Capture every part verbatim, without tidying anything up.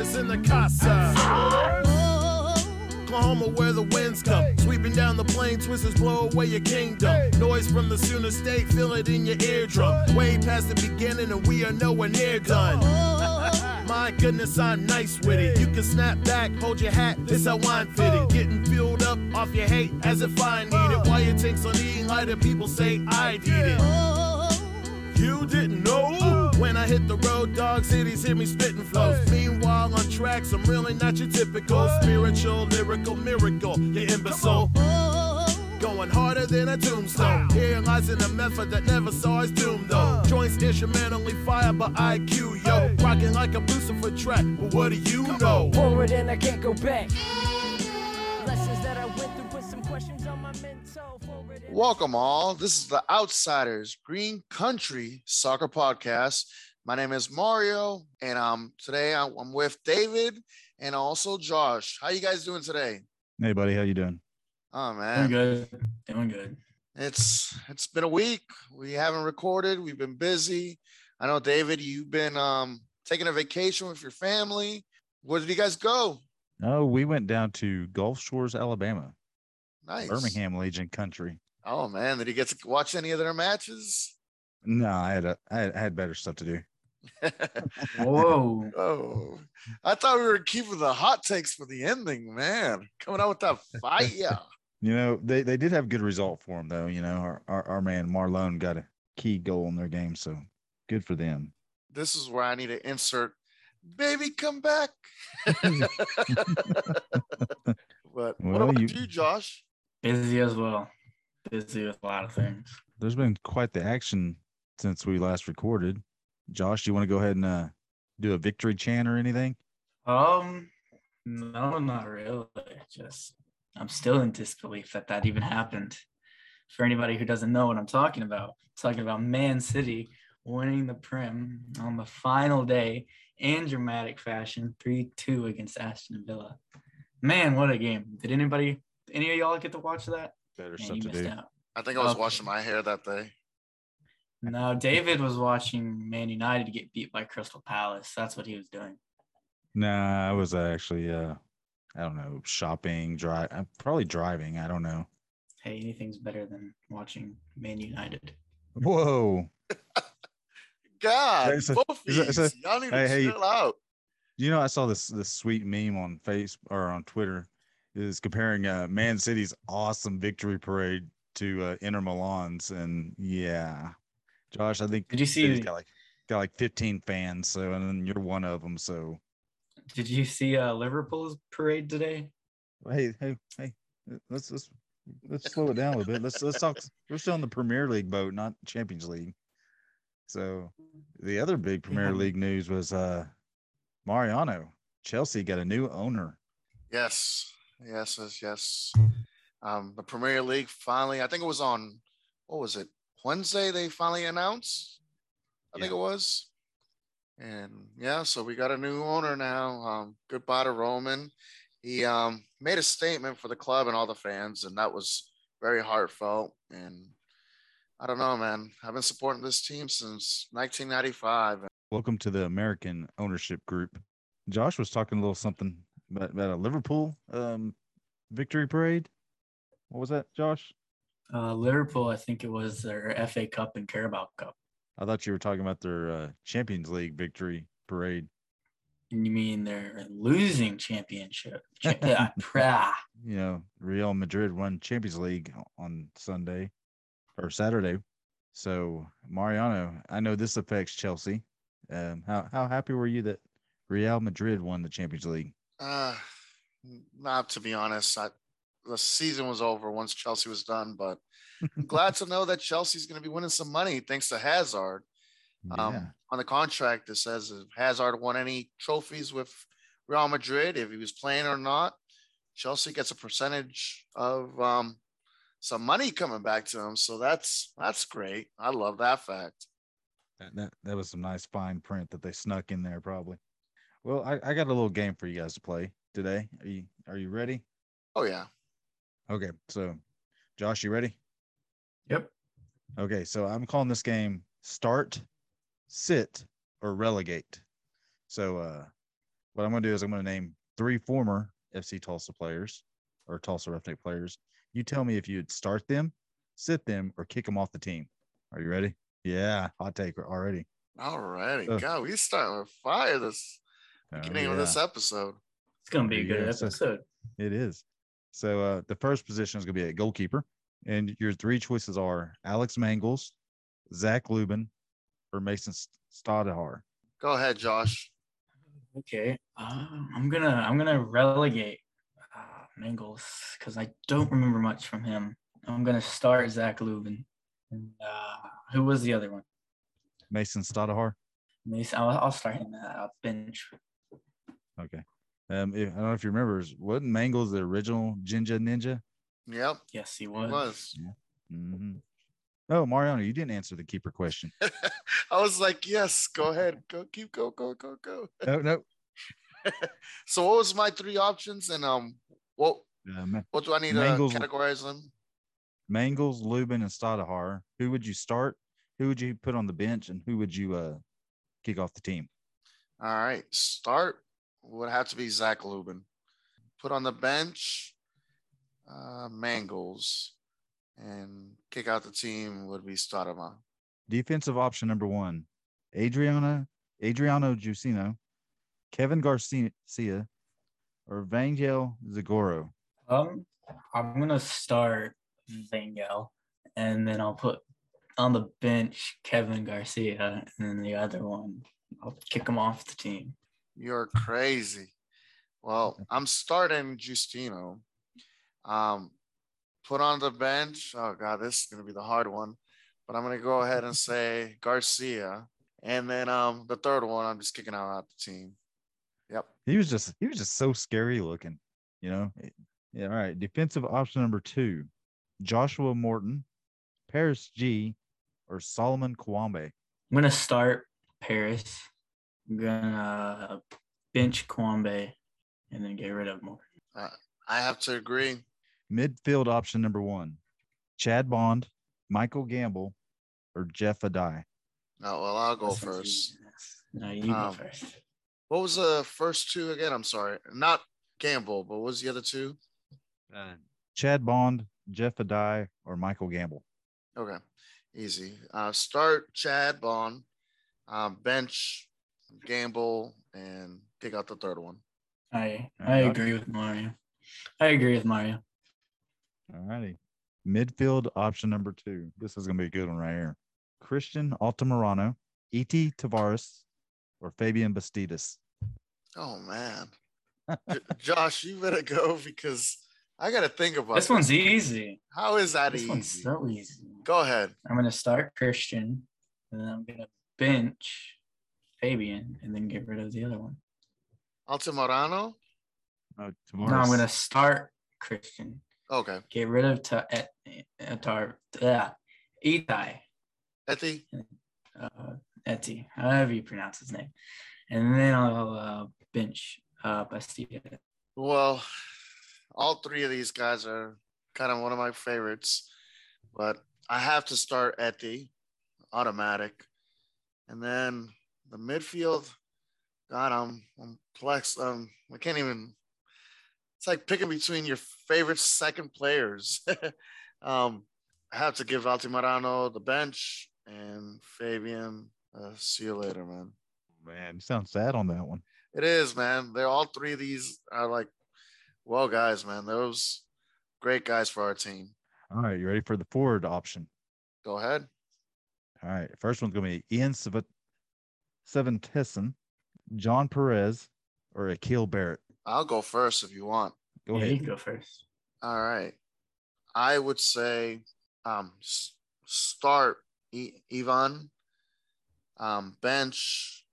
is in the casa. Oklahoma, where the winds come, sweeping down the plain, twisters blow away your kingdom. Noise from the Sooner State, feel it in your eardrum. Way past the beginning and we are nowhere near done. My goodness, I'm nice with it. You can snap back, hold your hat, this how wine fitted. Getting fueled up off your hate as if I need it. Why it takes on eating lighter, people say I need it. You didn't know? When I hit the road, dog cities hit me spitting flows. Meanwhile, on tracks, I'm really not your typical spiritual, lyrical miracle, you imbecile. Going harder than a tombstone. Here lies in a method that never saw his doom, though. Joints instrumentally fire, but I Q, yo. Rocking like a Lucifer track, but what do you know? Forward and I can't go back. Lessons that I went through, put some questions on my mental. Welcome all. This is the Outsiders Green Country Soccer Podcast. My name is Mario, and um, today I'm with David and also Josh. How you guys doing today? Hey, buddy. How you doing? Oh man, doing good. Doing good. It's it's been a week. We haven't recorded. We've been busy. I know, David, you've been um taking a vacation with your family. Where did you guys go? No, we went down to Gulf Shores, Alabama. Nice. Birmingham Legion country. Oh man, did you get to watch any of their matches? No, I had a, I had, I had better stuff to do. Whoa! Oh, I thought we were keeping the hot takes for the ending, man. Coming out with that fight, yeah. You know, they, they did have a good result for them, though. You know, our, our, our man Marlon got a key goal in their game, so good for them. This is where I need to insert, baby, come back. But well, what about you, you, Josh? Busy as well. Busy with a lot of things. There's been quite the action since we last recorded. Josh, do you want to go ahead and uh, do a victory chant or anything? Um, no, not really. Just... I'm still in disbelief that that even happened. For anybody who doesn't know what I'm talking about, I'm talking about Man City winning the Prem on the final day in dramatic fashion, three two against Aston Villa. Man, what a game. Did anybody, any of y'all get to watch that? Better Man, stuff to do. Out. I think I was okay. Washing my hair that day. No, David was watching Man United get beat by Crystal Palace. That's what he was doing. Nah, I was actually... Uh... I don't know, shopping, drive. I'm probably driving. I don't know. Hey, anything's better than watching Man United. Whoa. God, a, both is these. A, Y'all need hey, to hey, chill out. You know, I saw this this sweet meme on Facebook or on Twitter. It was comparing uh, Man City's awesome victory parade to uh, Inter Milan's, and yeah, Josh, I think did you see City's got like got like fifteen fans, so and then you're one of them, so. Did you see uh, Liverpool's parade today? Hey, hey, hey! Let's let's let's slow it down a little bit. Let's let's talk. We're still in the Premier League boat, not Champions League. So the other big Premier League news was uh, Mariano. Chelsea got a new owner. Yes, yes, yes, yes. Um, the Premier League finally. I think it was on. What was it? Wednesday they finally announced. I yeah. think it was. And yeah, so we got a new owner now. Um, goodbye to Roman. He um, made a statement for the club and all the fans, and that was very heartfelt. And I don't know, man. I've been supporting this team since nineteen ninety-five. Welcome to the American ownership group. Josh was talking a little something about, about a Liverpool um, victory parade. What was that, Josh? Uh, Liverpool, I think it was their F A Cup and Carabao Cup. I thought you were talking about their uh, Champions League victory parade. You mean their losing championship? Cha- you know, Real Madrid won Champions League on Sunday or Saturday. So, Mariano, I know this affects Chelsea. Um, how how happy were you that Real Madrid won the Champions League? Uh, not to be honest. I, the season was over once Chelsea was done, but I'm glad to know that Chelsea's going to be winning some money thanks to Hazard. Um, yeah. On the contract, it says if Hazard won any trophies with Real Madrid, if he was playing or not, Chelsea gets a percentage of um, some money coming back to him. So that's that's great. I love that fact. That, that, that was some nice fine print that they snuck in there probably. Well, I, I got a little game for you guys to play today. Are you, are you ready? Oh, yeah. Okay, so Josh, you ready? Yep. Okay, so I'm calling this game start, sit, or relegate. So uh, what I'm going to do is I'm going to name three former F C Tulsa players or Tulsa Roughneck players. You tell me if you'd start them, sit them, or kick them off the team. Are you ready? Yeah, hot take already. All righty. So, God, we're starting with fire this beginning oh, yeah. of this episode. It's going to be a good yeah, episode. It is. So uh, the first position is going to be a goalkeeper. And your three choices are Alex Mangles, Zach Lubin, or Mason Stadahar. Go ahead, Josh. Okay, uh, I'm gonna I'm gonna relegate uh, Mangles because I don't remember much from him. I'm gonna start Zach Lubin. Uh, who was the other one? Mason Stadahar. Mason, I'll, I'll start him at bench. Okay. Um, if, I don't know if you remember, wasn't Mangles the original Jinja Ninja? Yep. Yes, he was. He was. Yeah. Mm-hmm. Oh, Mariano, you didn't answer the keeper question. I was like, yes, go ahead. Go, keep, go, go, go, go. No, no. So what was my three options? And um, what, uh, man, what do I need Mangles, to categorize them? Mangles, Lubin, and Stadahar. Who would you start? Who would you put on the bench? And who would you uh, kick off the team? All right. Start would have to be Zach Lubin. Put on the bench, uh, Mangles. And kick out the team would be Stadahar. Defensive option number one, Adriano, Adriano Jusino, Kevin Garcia, or Vangel Zagoro. Um, I'm going to start Vangel, and then I'll put on the bench Kevin Garcia, and then the other one, I'll kick him off the team. You're crazy. Well, I'm starting Justino. Um. Put on the bench. Oh, God, this is going to be the hard one. But I'm going to go ahead and say Garcia. And then um, the third one, I'm just kicking out, out the team. Yep. He was just he was just so scary looking, you know. Yeah, all right. Defensive option number two, Joshua Morton, Paris Gee, or Solomon Kwame. I'm going to start Paris. I'm going to bench Kwame and then get rid of Morton. Uh, I have to agree. Midfield option number one, Chad Bond, Michael Gamble, or Jeff Adjei. Oh, well, I'll go That's first. No, you um, go first. What was the first two again? I'm sorry. Not Gamble, but what was the other two? Uh, Chad Bond, Jeff Adjei, or Michael Gamble. Okay, easy. Uh, start Chad Bond, um, bench Gamble, and kick out the third one. I, I agree with Mario. I agree with Mario. All righty. Midfield option number two. This is going to be a good one right here. Christian Altamirano, E T Tavares, or Fabian Bastidas. Oh, man. Josh, you better go because I got to think about this. This one's easy. How is that this easy? This one's so easy. Go ahead. I'm going to start Christian, and then I'm going to bench Fabian, and then get rid of the other one. Altamirano? Oh, no, I'm going to start Christian. Okay. Get rid of ta- et- et- tar- yeah. Eti. Eti. Uh, Eti. However you pronounce his name. And then I'll uh, bench uh, Bastida. Well, all three of these guys are kind of one of my favorites, but I have to start Eti, automatic. And then the midfield, God, I'm, I'm plexed. Um, I can't even. It's like picking between your favorite second players. um, I have to give Altamirano the bench and Fabian. Uh, see you later, man. Man, you sound sad on that one. It is, man. They're all three of these are like, well, guys, man, those great guys for our team. All right, you ready for the forward option? Go ahead. All right, first one's going to be Ian Svantesson, John Perez, or Akil Barrett. I'll go first if you want. Go yeah, ahead. You can go first. All right. I would say um, s- start e- Ivan, um, bench.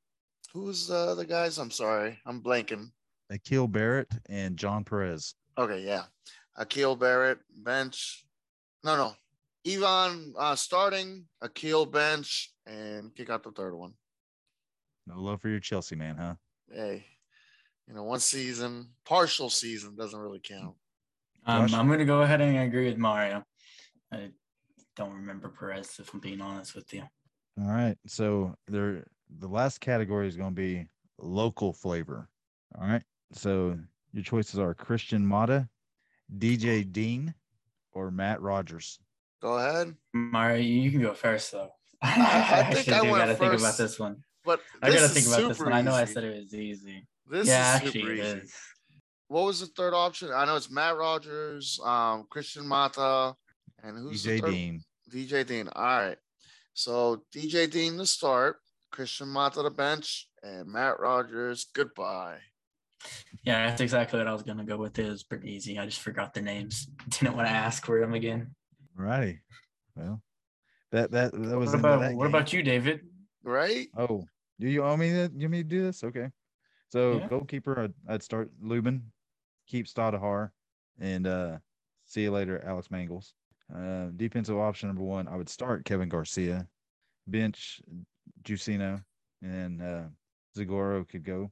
Who's uh, the other guys? I'm sorry. I'm blanking. Akil Barrett and John Perez. Okay, yeah. Akil Barrett, bench. No, no. Ivan uh, starting, Akil bench, and kick out the third one. No love for your Chelsea man, huh? Hey. You know, one season, partial season doesn't really count. Um, I'm going to go ahead and agree with Mario. I don't remember Perez, if I'm being honest with you. All right. So there, the last category is going to be local flavor. All right. So your choices are Christian Mata, D J Dean, or Matt Rogers. Go ahead. Mario, you can go first, though. I, I think I, I got to think about this one. But I got to think about this one. Easy. I know I said it was easy. This yeah, is super easy. Is. What was the third option? I know it's Matt Rogers, um, Christian Mata, and who's D J the third? Dean. D J Dean. All right. So D J Dean to start, Christian Mata to bench, and Matt Rogers, goodbye. Yeah, that's exactly what I was going to go with. It was pretty easy. I just forgot the names. Didn't want to ask for them again. Righty. Well, that that, that was what about that what game. About you, David? Right? Oh, do you owe me that? You mean to do this? Okay. So yeah. Goalkeeper, I'd, I'd start Lubin, keep Stadahar, and uh, see you later, Alex Mangles. Uh, defensive option number one, I would start Kevin Garcia, bench Jusino, and uh, Zagoro could go.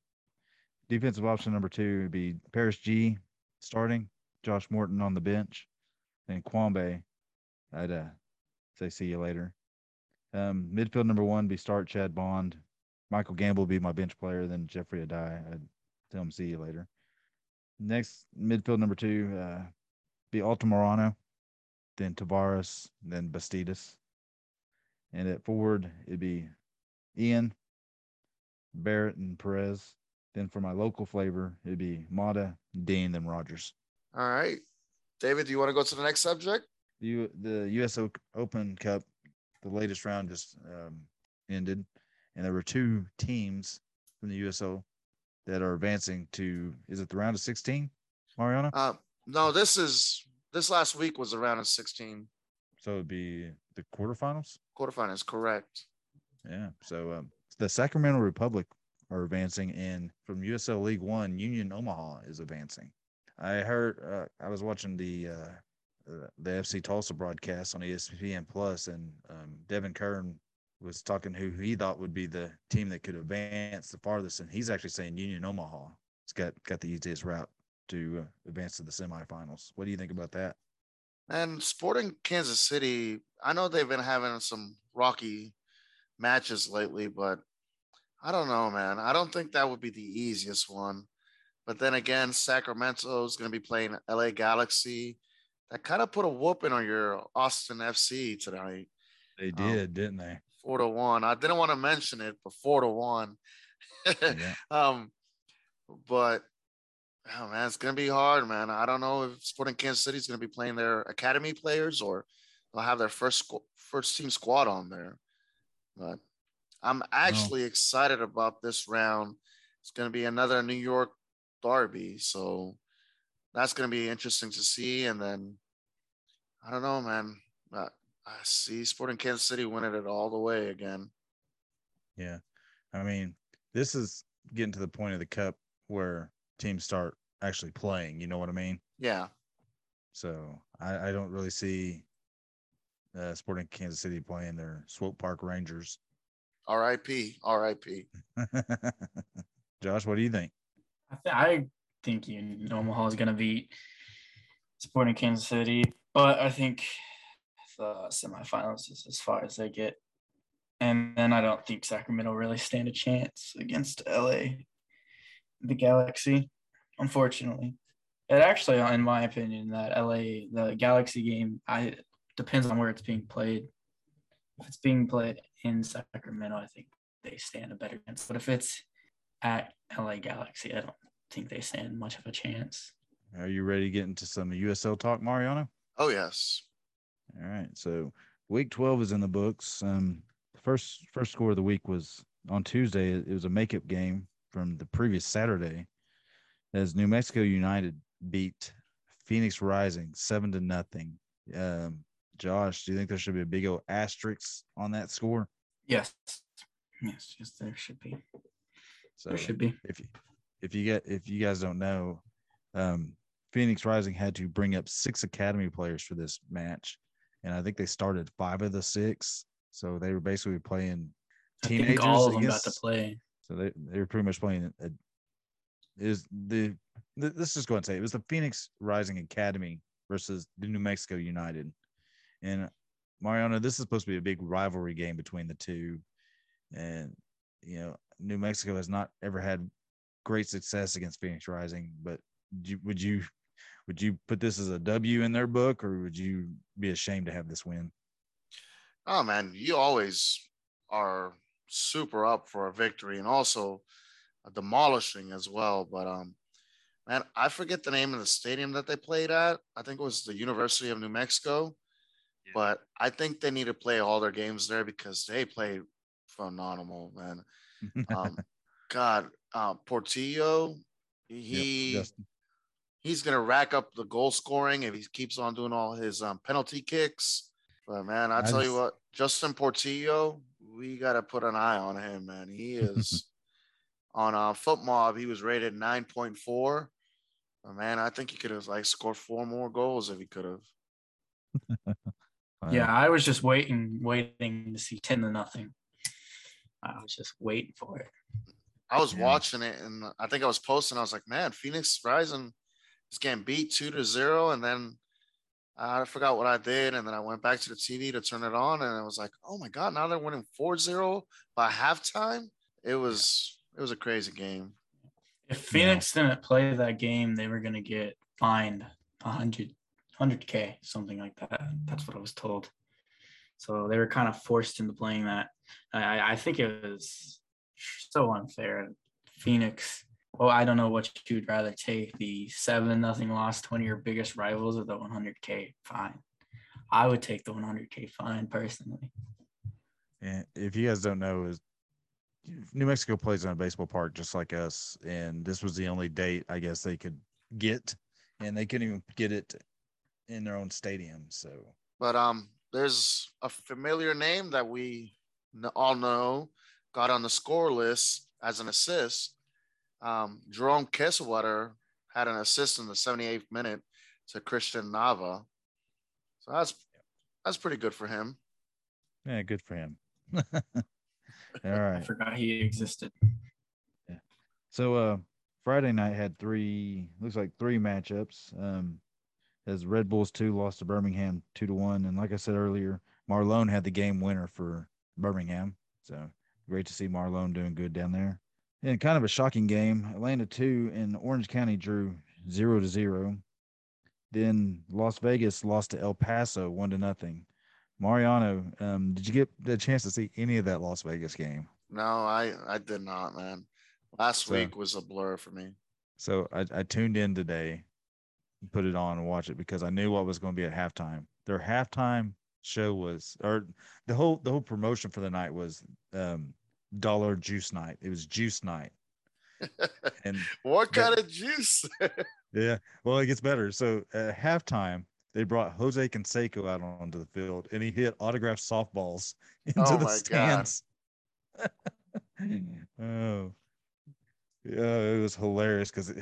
Defensive option number two would be Paris Gee starting, Josh Morton on the bench, and Kwame. I'd uh, say see you later. Um, midfield number one be start Chad Bond. Michael Gamble would be my bench player. Then Jeff Adjei. I'd tell him see you later. Next, midfield number two uh, be Altamirano, then Tavares, then Bastidas. And at forward, it'd be Ian, Barrett, and Perez. Then for my local flavor, it'd be Mata, Dean, then Rogers. All right. David, do you want to go to the next subject? The, the U S Open Cup, the latest round just um, ended, and there were two teams from the U S O that are advancing to, is it the round of sixteen, Mariana? Uh, no, this is, this last week was the round of sixteen. So it'd be the quarterfinals? Quarterfinals, correct. Yeah, so um, the Sacramento Republic are advancing, and from U S L League One, Union Omaha is advancing. I heard, uh, I was watching the uh, uh, the F C Tulsa broadcast on E S P N Plus, and um, Devin Kern was talking who he thought would be the team that could advance the farthest, and he's actually saying Union Omaha. It's got got the easiest route to uh, advance to the semifinals. What do you think about that? And Sporting Kansas City, I know they've been having some rocky matches lately, but I don't know, man. I don't think that would be the easiest one. But then again, Sacramento is going to be playing L A Galaxy. That kind of put a whooping on your Austin F C tonight. They did, um, didn't they? Four to one. I didn't want to mention it, but four to one. Yeah. um, but oh man, it's going to be hard, man. I don't know if Sporting Kansas City is going to be playing their academy players or they'll have their first squ- first team squad on there, but. I'm actually oh. excited about this round. It's going to be another New York derby. So that's going to be interesting to see. And then, I don't know, man. I, I see Sporting Kansas City winning it all the way again. Yeah. I mean, this is getting to the point of the cup where teams start actually playing. You know what I mean? Yeah. So I, I don't really see uh, Sporting Kansas City playing their Swope Park Rangers. R I P R I P Josh, what do you think? I, th- I think Union Omaha is going to beat Sporting Kansas City, but I think the semifinals is as far as they get. And then I don't think Sacramento really stand a chance against L A, the Galaxy, unfortunately. It actually, in my opinion, that L A, the Galaxy game, I depends on where it's being played. If it's being played in Sacramento, I think they stand a better chance. But if it's at L A Galaxy, I don't think they stand much of a chance. Are you ready to get into some U S L talk, Mariano? Oh, yes. All right. So week twelve is in the books. Um, the first, first score of the week was on Tuesday. It was a makeup game from the previous Saturday as New Mexico United beat Phoenix Rising seven to nothing. Um, Josh, do you think there should be a big old asterisk on that score? Yes. Yes, yes, there should be. So there should be. If you, if you get, if you guys don't know, um, Phoenix Rising had to bring up six academy players for this match, and I think they started five of the six. So they were basically playing teenagers. I think all of them got to play. So they they were pretty much playing. A, is the, the let's just go and say it was the Phoenix Rising Academy versus the New Mexico United. And Mariano, this is supposed to be a big rivalry game between the two. And, you know, New Mexico has not ever had great success against Phoenix Rising, but you, would you would you put this as a W in their book, or would you be ashamed to have this win? Oh, man, you always are super up for a victory and also a demolishing as well. But, um, man, I forget the name of the stadium that they played at. I think it was the University of New Mexico. Yeah. But I think they need to play all their games there because they play phenomenal, man. Um, God, uh, Portillo, he yep, he's going to rack up the goal scoring if he keeps on doing all his um, penalty kicks. But, man, I tell you what, Justin Portillo, we got to put an eye on him, man. He is on uh, Foot Mob. He was rated nine point four. But, man, I think he could have, like, scored four more goals if he could have. Yeah, I was just waiting, waiting to see ten to nothing. I was just waiting for it. I was yeah. watching it, and I think I was posting. I was like, man, Phoenix Rising is getting beat two to zero, and then – I forgot what I did, and then I went back to the T V to turn it on, and I was like, oh, my God, now they're winning four zero by halftime? It was it was a crazy game. If Phoenix yeah. didn't play that game, they were going to get fined one hundred, one hundred K, something like that. That's what I was told. So they were kind of forced into playing that. I, I think it was so unfair. Phoenix – oh, I don't know what you'd rather take, the seven nothing loss to one of your biggest rivals or the one hundred K fine. I would take the one hundred K fine personally. And if you guys don't know, is New Mexico plays in a baseball park just like us, and this was the only date I guess they could get, and they couldn't even get it in their own stadium. So, but um, there's a familiar name that we all know got on the score list as an assist. Um, Jerome Kesswater had an assist in the seventy-eighth minute to Christian Nava. So that's that's pretty good for him. Yeah, good for him. All right. I forgot he existed. Yeah. So uh, Friday night had three, looks like three matchups. Um, as Red Bulls two lost to Birmingham two to one. And like I said earlier, Marlon had the game winner for Birmingham. So great to see Marlon doing good down there. And kind of a shocking game. Atlanta two and Orange County drew zero to zero. Then Las Vegas lost to El Paso one to nothing. Mariano, um, did you get the chance to see any of that Las Vegas game? No, I, I did not, man. Last so, week was a blur for me. So I, I tuned in today, put it on and watch it because I knew what was going to be at halftime. Their halftime show was, or the whole the whole promotion for the night was. Um, Dollar juice night. It was juice night. And what kind but, of juice? Yeah. Well, it gets better. So at halftime, they brought Jose Canseco out onto the field, and he hit autographed softballs into oh the my stands. God. Oh, yeah. It was hilarious because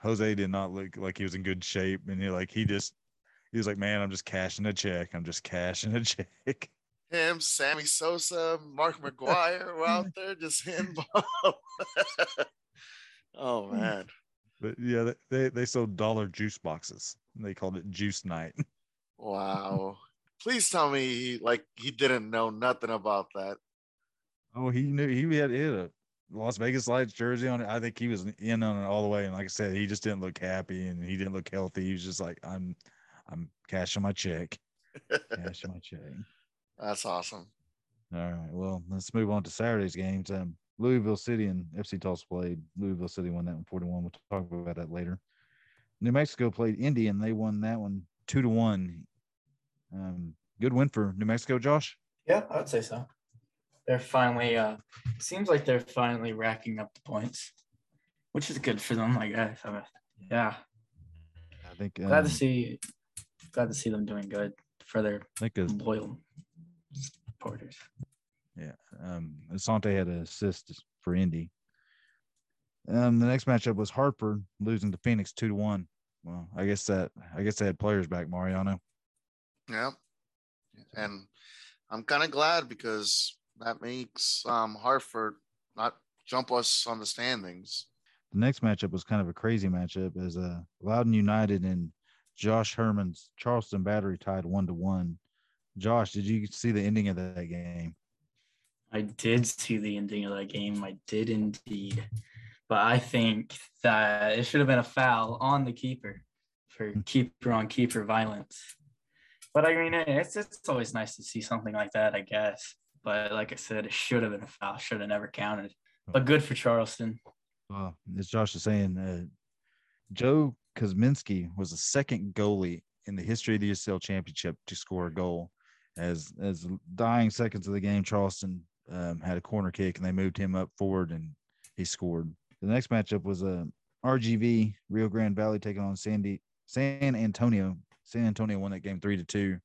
Jose did not look like he was in good shape, and he like he just he was like, man, I'm just cashing a check. I'm just cashing a check. Him, Sammy Sosa, Mark McGuire were out there just hitting ball. Oh, man. But, yeah, they, they sold dollar juice boxes. They called it juice night. Wow. Please tell me, he, like, he didn't know nothing about that. Oh, he knew. He had, he had a Las Vegas Lights jersey on it. I think he was in on it all the way. And, like I said, he just didn't look happy, and he didn't look healthy. He was just like, I'm, I'm cashing my check. Cashing my check. That's awesome. All right. Well, let's move on to Saturday's games. Um, Louisville City and F C Tulsa played. Louisville City won that one forty-one. We'll talk about that later. New Mexico played Indy, and they won that one two to one. Um, good win for New Mexico, Josh. Yeah, I would say so. They're finally. Uh, seems like they're finally racking up the points, which is good for them. I guess. I mean, yeah. I think. Um, glad to see. Glad to see them doing good for their loyal supporters. Yeah. Um, Asante had an assist for Indy. Um, the next matchup was Hartford losing to Phoenix two to one. Well, I guess that I guess they had players back, Mariano. Yeah. And I'm kind of glad because that makes um, Hartford not jump us on the standings. The next matchup was kind of a crazy matchup as uh, Loudoun United and Josh Herman's Charleston Battery tied one to one. Josh, did you see the ending of that game? I did see the ending of that game. I did indeed. but I think that it should have been a foul on the keeper for keeper on keeper violence. But I mean, it's it's always nice to see something like that, I guess. But like I said, it should have been a foul, should have never counted. But good for Charleston. Well, as Josh is saying, uh, Joe Kosminski was the second goalie in the history of the U S L Championship to score a goal. As as dying seconds of the game, Charleston um, had a corner kick, and they moved him up forward, and he scored. The next matchup was uh, R G V, Rio Grande Valley, taking on Sandy San Antonio. San Antonio won that game three to two.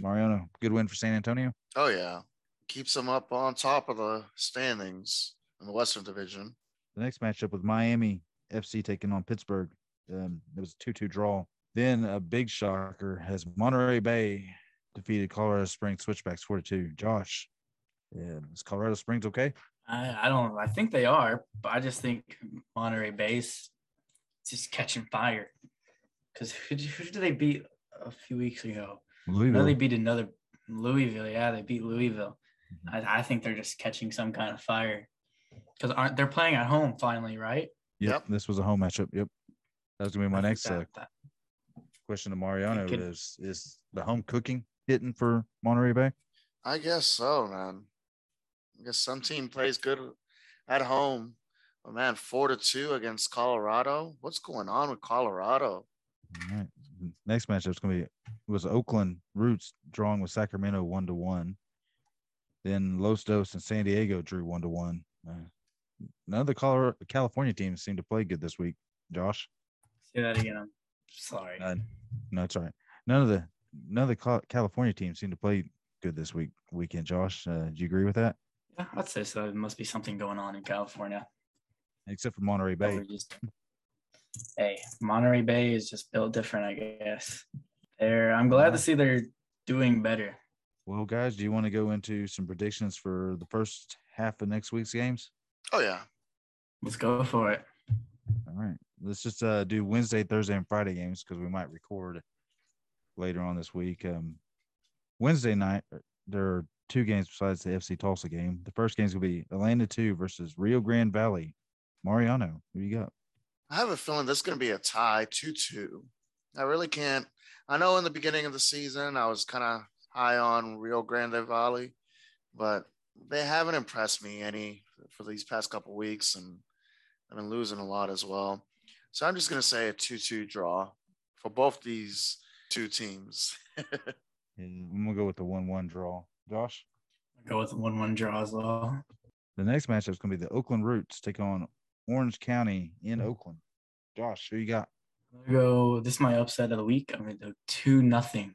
Mariano, good win for San Antonio. Oh, yeah. Keeps them up on top of the standings in the Western Division. The next matchup was Miami F C taking on Pittsburgh. Um, it was a two two draw. Then a big shocker as Monterey Bay defeated Colorado Springs Switchbacks four to two. Josh, yeah, is Colorado Springs okay? I, I don't – I think they are, but I just think Monterey Bay's just catching fire. Because who, who did they beat a few weeks ago? Louisville. They beat another – Louisville, yeah, they beat Louisville. Mm-hmm. I, I think they're just catching some kind of fire. Because aren't they're playing at home finally, right? Yep, yep. This was a home matchup. Yep, that was gonna be my next that, uh, that. question to Mariano. Could, is is the home cooking hitting for Monterey Bay? I guess so, man. I guess some team plays good at home, but man, four to two against Colorado. What's going on with Colorado? All right. Next matchup is gonna be was Oakland Roots drawing with Sacramento one to one. Then Los Dos and San Diego drew one to one. None of the Colorado, California teams seem to play good this week, Josh. Say that again. I'm sorry. Uh, no, it's all right. None of the none of the California teams seem to play good this week weekend, Josh. Uh, do you agree with that? Yeah, I'd say so. There must be something going on in California. Except for Monterey Bay. Just, hey, Monterey Bay is just built different, I guess. They're, I'm glad to see they're doing better. Well, guys, do you want to go into some predictions for the first half of next week's games? Oh, yeah. Let's go for it. All right. Let's just uh, do Wednesday, Thursday, and Friday games because we might record later on this week. Um, Wednesday night, there are two games besides the F C Tulsa game. The first game's going to be Atlanta two versus Rio Grande Valley. Mariano, who you got? I have a feeling this is going to be a tie, two two. I really can't. I know in the beginning of the season, I was kind of high on Rio Grande Valley, but they haven't impressed me any for these past couple of weeks, and I've been losing a lot as well. So I'm just going to say a two two draw for both these two teams. I'm going to go with the one one draw. Josh? I'll go with the one one draw as well. The next matchup is going to be the Oakland Roots take on Orange County in Oakland. Josh, who you got? I'm going to go – this is my upset of the week. I'm going to go two nothing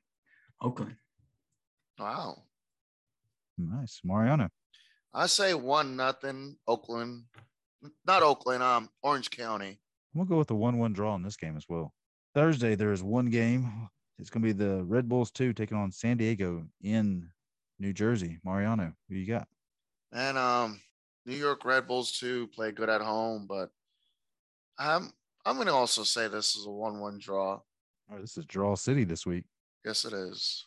Oakland. Wow. Nice. Mariano? I say one nothing Oakland, not Oakland, um, Orange County. We'll go with the one one draw in this game as well. Thursday, there is one game. It's going to be the Red Bulls two taking on San Diego in New Jersey. Mariano, who you got? And um, New York Red Bulls two play good at home, but I'm I'm going to also say this is a one one draw. Oh, this is Draw City this week. Yes, it is.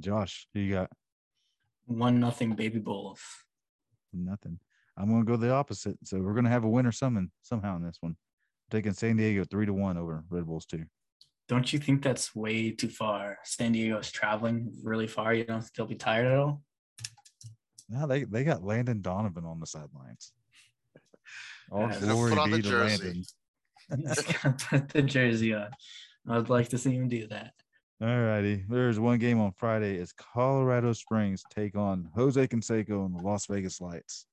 Josh, who you got? One nothing baby Bulls. Nothing. I'm going to go the opposite. So we're going to have a winner summon somehow in this one. I'm taking San Diego three to one over Red Bulls two. Don't you think that's way too far? San Diego is traveling really far. You don't still be tired at all? No, they they got Landon Donovan on the sidelines. All yeah, glory put be to Landon. He's got to put the jersey on. I would like to see him do that. All righty. There's one game on Friday. It's Colorado Springs take on Jose Canseco and the Las Vegas Lights.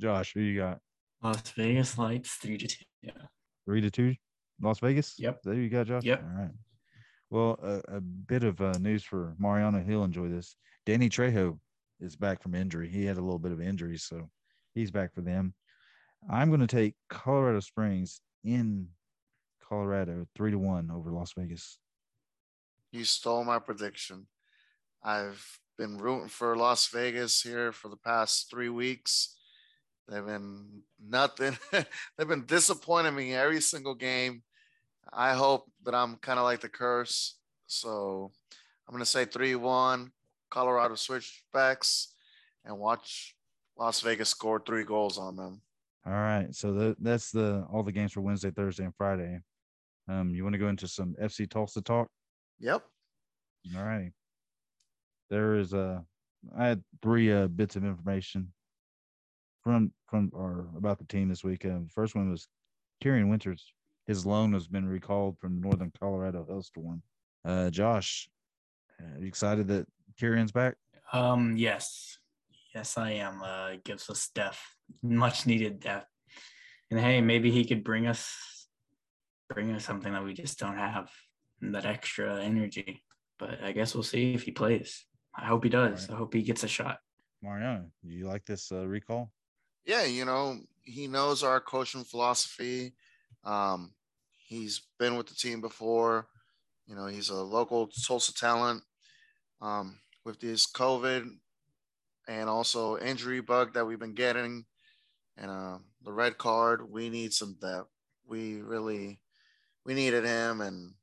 Josh, who you got? Las Vegas Lights, three to two. Yeah. Three to two, Las Vegas. Yep. There you go, Josh. Yep. All right. Well, a, a bit of uh, news for Mariano. He'll enjoy this. Danny Trejo is back from injury. He had a little bit of injury, so he's back for them. I'm going to take Colorado Springs in Colorado, three to one over Las Vegas. You stole my prediction. I've been rooting for Las Vegas here for the past three weeks. They've been nothing. They've been disappointing me every single game. I hope that I'm kind of like the curse. So I'm going to say three one, Colorado Switchbacks, and watch Las Vegas score three goals on them. All right. So the, that's the all the games for Wednesday, Thursday, and Friday. Um, you want to go into some F C Tulsa talk? Yep. All right. There is a – I had three uh, bits of information from from or about the team this week. Uh, the first one was Tyrion Winters. His loan has been recalled from the Northern Colorado Hailstorm. Uh, Josh, are you excited that Tyrion's back? Um, yes. Yes, I am. Uh, it gives us depth, much-needed depth. And, hey, maybe he could bring us bring us something that we just don't have, that extra energy. But I guess we'll see if he plays. I hope he does. Right. I hope he gets a shot. Mariano, do you like this uh, recall? Yeah, you know, he knows our coaching philosophy. Um, he's been with the team before. You know, he's a local Tulsa talent. Um, with this COVID and also injury bug that we've been getting and uh, the red card, we need some depth. We really – we needed him, and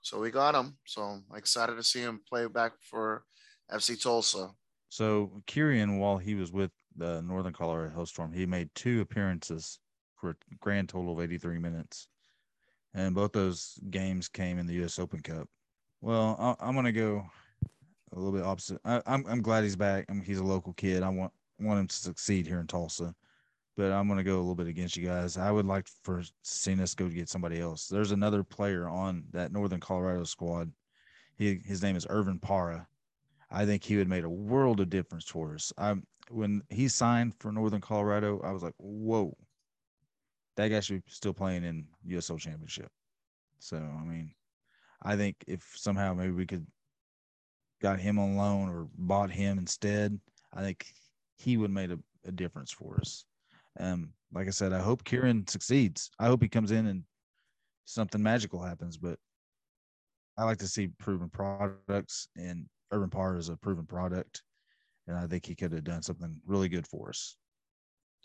so we got him. So I'm excited to see him play back for F C Tulsa. So Tyrion, while he was with the Northern Colorado Hailstorm, he made two appearances for a grand total of eighty-three minutes. And both those games came in the U S Open Cup. Well, I, I'm going to go a little bit opposite. I, I'm I'm glad he's back. I mean, he's a local kid. I want, want him to succeed here in Tulsa. But I'm going to go a little bit against you guys. I would like for seeing us go get somebody else. There's another player on that Northern Colorado squad. He, his name is Irvin Parra. I think he would have made a world of difference for us. I, when he signed for Northern Colorado, I was like, whoa. That guy should be still playing in U S O Championship. So, I mean, I think if somehow maybe we could got him on loan or bought him instead, I think he would have made a, a difference for us. Um, like I said, I hope Kieran succeeds. I hope he comes in and something magical happens, but I like to see proven products, and Urban Parr is a proven product, and I think he could have done something really good for us.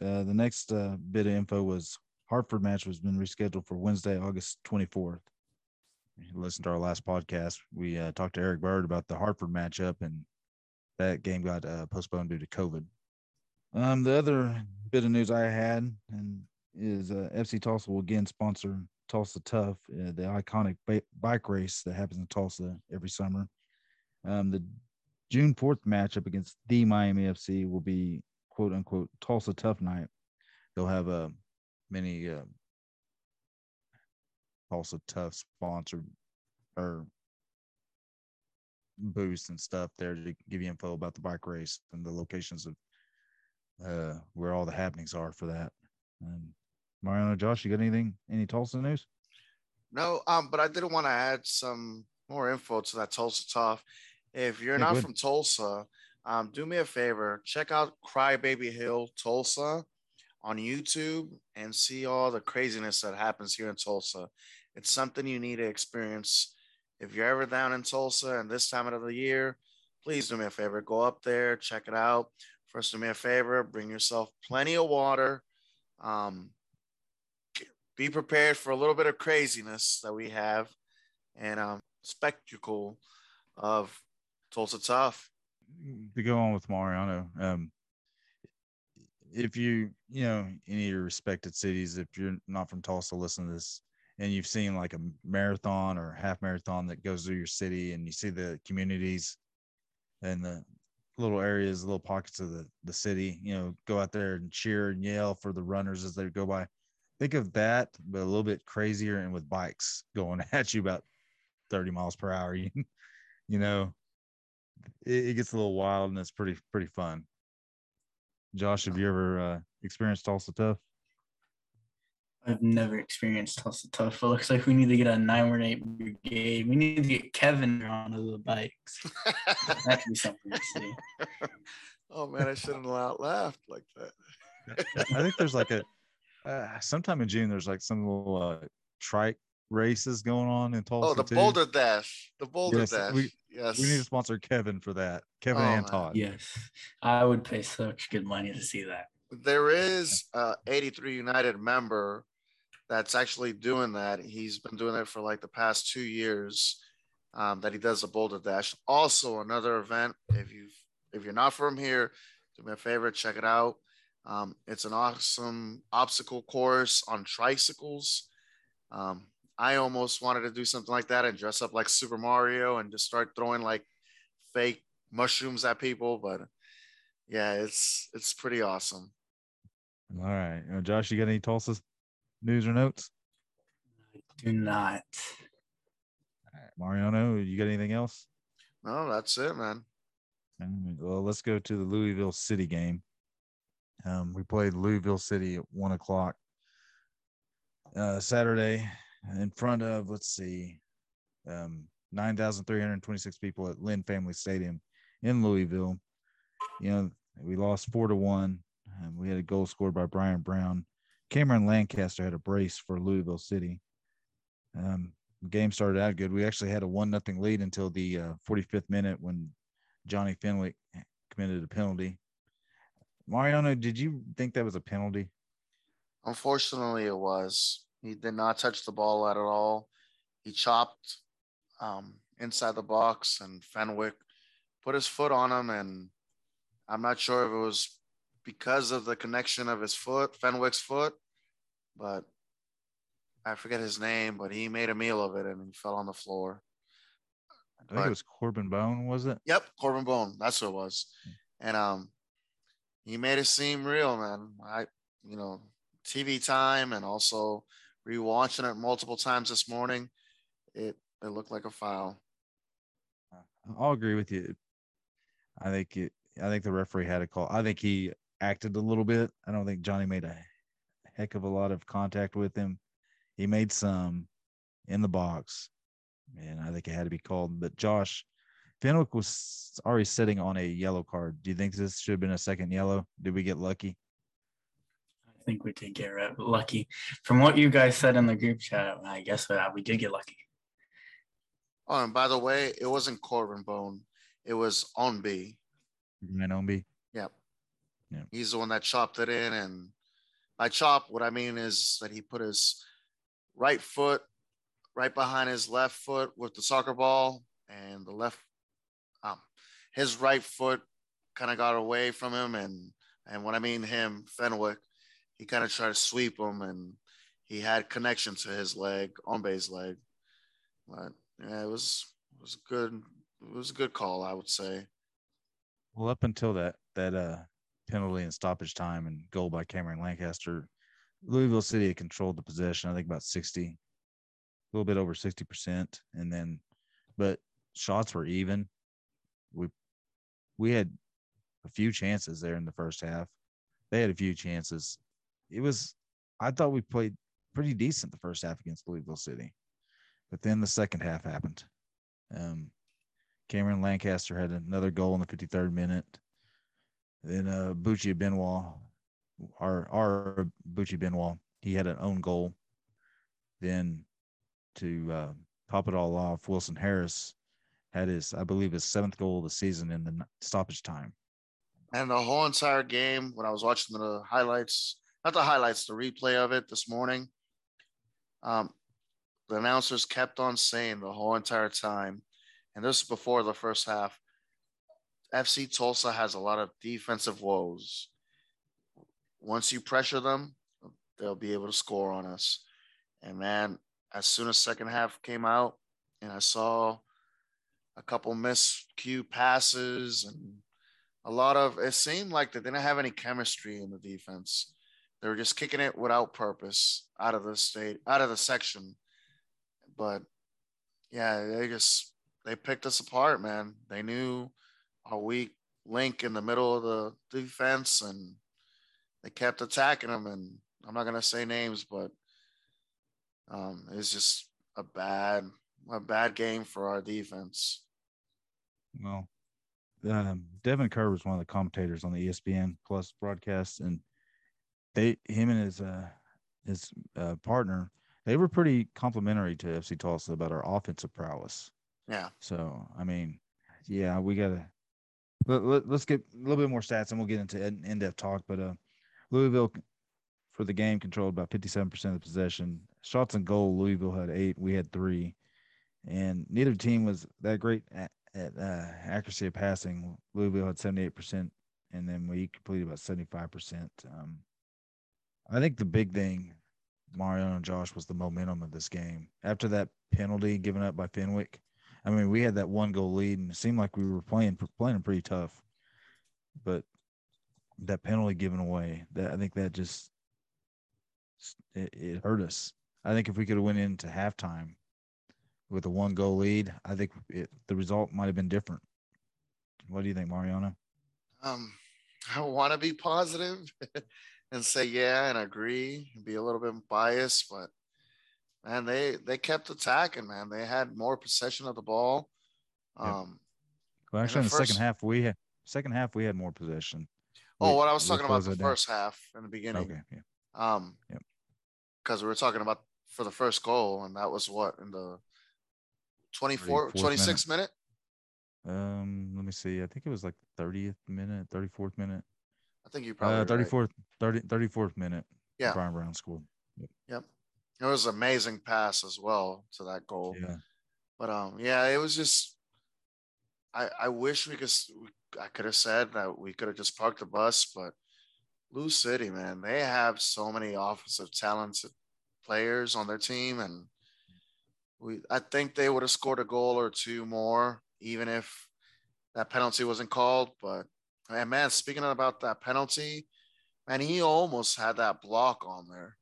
Uh, the next uh, bit of info was Hartford match has been rescheduled for Wednesday, August twenty-fourth. Listen to our last podcast. We uh, talked to Eric Bird about the Hartford matchup, and that game got uh, postponed due to COVID. Um, the other bit of news I had and is uh, F C Tulsa will again sponsor Tulsa Tough, uh, the iconic ba- bike race that happens in Tulsa every summer. Um, the June fourth matchup against the Miami F C will be, quote, unquote, Tulsa Tough night. They'll have a many uh, Tulsa Tough sponsored or booths and stuff there to give you info about the bike race and the locations of uh, where all the happenings are for that. And Mariano, Josh, you got anything, any Tulsa news? No, um, but I did want to add some more info to that Tulsa Tough. If you're yeah, not from Tulsa, um, do me a favor, check out Crybaby Hill Tulsa on YouTube and see all the craziness that happens here in Tulsa. It's something you need to experience. If you're ever down in Tulsa and this time of the year, please do me a favor. Go up there, check it out. First, do me a favor, bring yourself plenty of water. Um, be prepared for a little bit of craziness that we have and um, spectacle of Tulsa Tough. To go on with Mariano, um, if you, you know, any of your respected cities, if you're not from Tulsa, listen to this, and you've seen like a marathon or half marathon that goes through your city, and you see the communities and the little areas, little pockets of the, the city, you know, go out there and cheer and yell for the runners as they go by. Think of that, but a little bit crazier and with bikes going at you about thirty miles per hour. You, you know, it, it gets a little wild, and it's pretty, pretty fun. Josh, have you ever uh, experienced Tulsa Tough? I've never experienced Tulsa Tough. It looks like we need to get a nine one eight brigade. We need to get Kevin on the bikes. That could be something to see. Oh, man, I shouldn't have laughed like that. I think there's like a uh, – sometime in June there's like some little uh, trike races going on in Tulsa. Oh, the too. Boulder Dash. The Boulder yes, Dash. We, yes. We need to sponsor Kevin for that. Kevin oh, and Todd. Man. Yes. I would pay such good money to see that. There is a eighty-three United member that's actually doing that. He's been doing it for like the past two years um, that he does the Boulder Dash. Also another event. If you, if you're not from here, do me a favor, check it out. Um, it's an awesome obstacle course on tricycles. Um, I almost wanted to do something like that and dress up like Super Mario and just start throwing like fake mushrooms at people. But yeah, it's, it's pretty awesome. All right. Uh, Josh, you got any Tulsa news or notes? I do not. All right. Mariano, you got anything else? No, that's it, man. Well, let's go to the Louisville City game. Um, we played Louisville City at one o'clock uh, Saturday in front of, let's see, um, nine thousand three hundred twenty-six people at Lynn Family Stadium in Louisville. You know, we lost four to one. And we had a goal scored by Brian Brown. Cameron Lancaster had a brace for Louisville City. Um, the game started out good. We actually had a one nothing lead until the uh, forty-fifth minute when Johnny Fenwick committed a penalty. Mariano, did you think that was a penalty? Unfortunately, it was. He did not touch the ball at all. He chopped um, inside the box, and Fenwick put his foot on him, and I'm not sure if it was because of the connection of his foot, Fenwick's foot, but I forget his name, but he made a meal of it and he fell on the floor. I think but, it was Corbin Bone, was it? Yep, Corbin Bone. That's what it was. And um, he made it seem real, man. I, you know, T V time and also rewatching it multiple times this morning, it, it looked like a foul. I'll agree with you. I think it, I think the referee had a call. I think he acted a little bit. I don't think Johnny made a heck of a lot of contact with him. He made some in the box, and I think it had to be called. But Josh, Fenwick was already sitting on a yellow card. Do you think this should have been a second yellow? Did we get lucky? I think we did get lucky. From what you guys said in the group chat, I guess we did get lucky. Oh, and by the way, it wasn't Corbin Bone. It was Onbi. Manombi. Yep. Yeah. He's the one that chopped it in. And by chop, what I mean is that he put his right foot right behind his left foot with the soccer ball, and the left, um, his right foot kind of got away from him. And, and when I mean him, Fenwick, he kind of tried to sweep him, and he had connection to his leg, Ombe's leg. But yeah, it was, it was good. It was a good call, I would say. Well, up until that that uh, penalty and stoppage time and goal by Cameron Lancaster, Louisville City had controlled the possession, I think about sixty, a little bit over sixty percent. And then, but shots were even. We we had a few chances there in the first half. They had a few chances. It was, I thought we played pretty decent the first half against Louisville City. But then the second half happened. Um Cameron Lancaster had another goal in the fifty-third minute. Then uh, Bucci Benoit, our, our Bucci Benoit, he had an own goal. Then to uh, top it all off, Wilson Harris had his, I believe, his seventh goal of the season in the stoppage time. And the whole entire game, when I was watching the highlights, not the highlights, the replay of it this morning, um, the announcers kept on saying the whole entire time, and this is before the first half, F C Tulsa has a lot of defensive woes. Once you pressure them, they'll be able to score on us. And, man, as soon as second half came out and I saw a couple miscue passes and a lot of – it seemed like they didn't have any chemistry in the defense. They were just kicking it without purpose out of the state, out of the section. But, yeah, they just – they picked us apart, man. They knew our weak link in the middle of the defense, and they kept attacking them. And I'm not going to say names, but um, it's just a bad, a bad game for our defense. Well, um, Devin Kerr was one of the commentators on the E S P N Plus broadcast, and they, him and his, uh, his uh, partner, they were pretty complimentary to F C Tulsa about our offensive prowess. Yeah. So, I mean, yeah, we got to let, let, let's get a little bit more stats and we'll get into an in-depth talk. But uh, Louisville for the game controlled about fifty-seven percent of the possession. Shots and goal, Louisville had eight. We had three. And neither team was that great at, at uh, accuracy of passing. Louisville had seventy-eight percent and then we completed about seventy-five percent. Um, I think the big thing, Mario and Josh, was the momentum of this game. After that penalty given up by Fenwick, I mean, we had that one goal lead, and it seemed like we were playing playing pretty tough. But that penalty given away, that I think that just it, it hurt us. I think if we could have went into halftime with a one goal lead, I think it, the result might have been different. What do you think, Mariana? Um, I want to be positive and say yeah and agree and be a little bit biased, but man, they they kept attacking. Man, they had more possession of the ball. Um, well, actually, in the, in the first... second half we had second half we had more possession. Oh, we, what I was talking about the first down. half in the beginning. Okay, yeah. Um, yep. Because we were talking about for the first goal, and that was what in the twenty-fourth, twenty-sixth minute? minute. Um, let me see. I think it was like the thirtieth minute, thirty-fourth minute. I think you probably uh, thirty-fourth, right. thirty, thirty-fourth minute. Yeah, Brian Brown scored. Yep. yep. It was an amazing pass as well to that goal. Yeah. But um, yeah, it was just. I I wish we could. I could have said that we could have just parked the bus, but Lou City, man, they have so many offensive talented players on their team, and we I think they would have scored a goal or two more, even if that penalty wasn't called. But and man, speaking about that penalty, man, he almost had that block on there.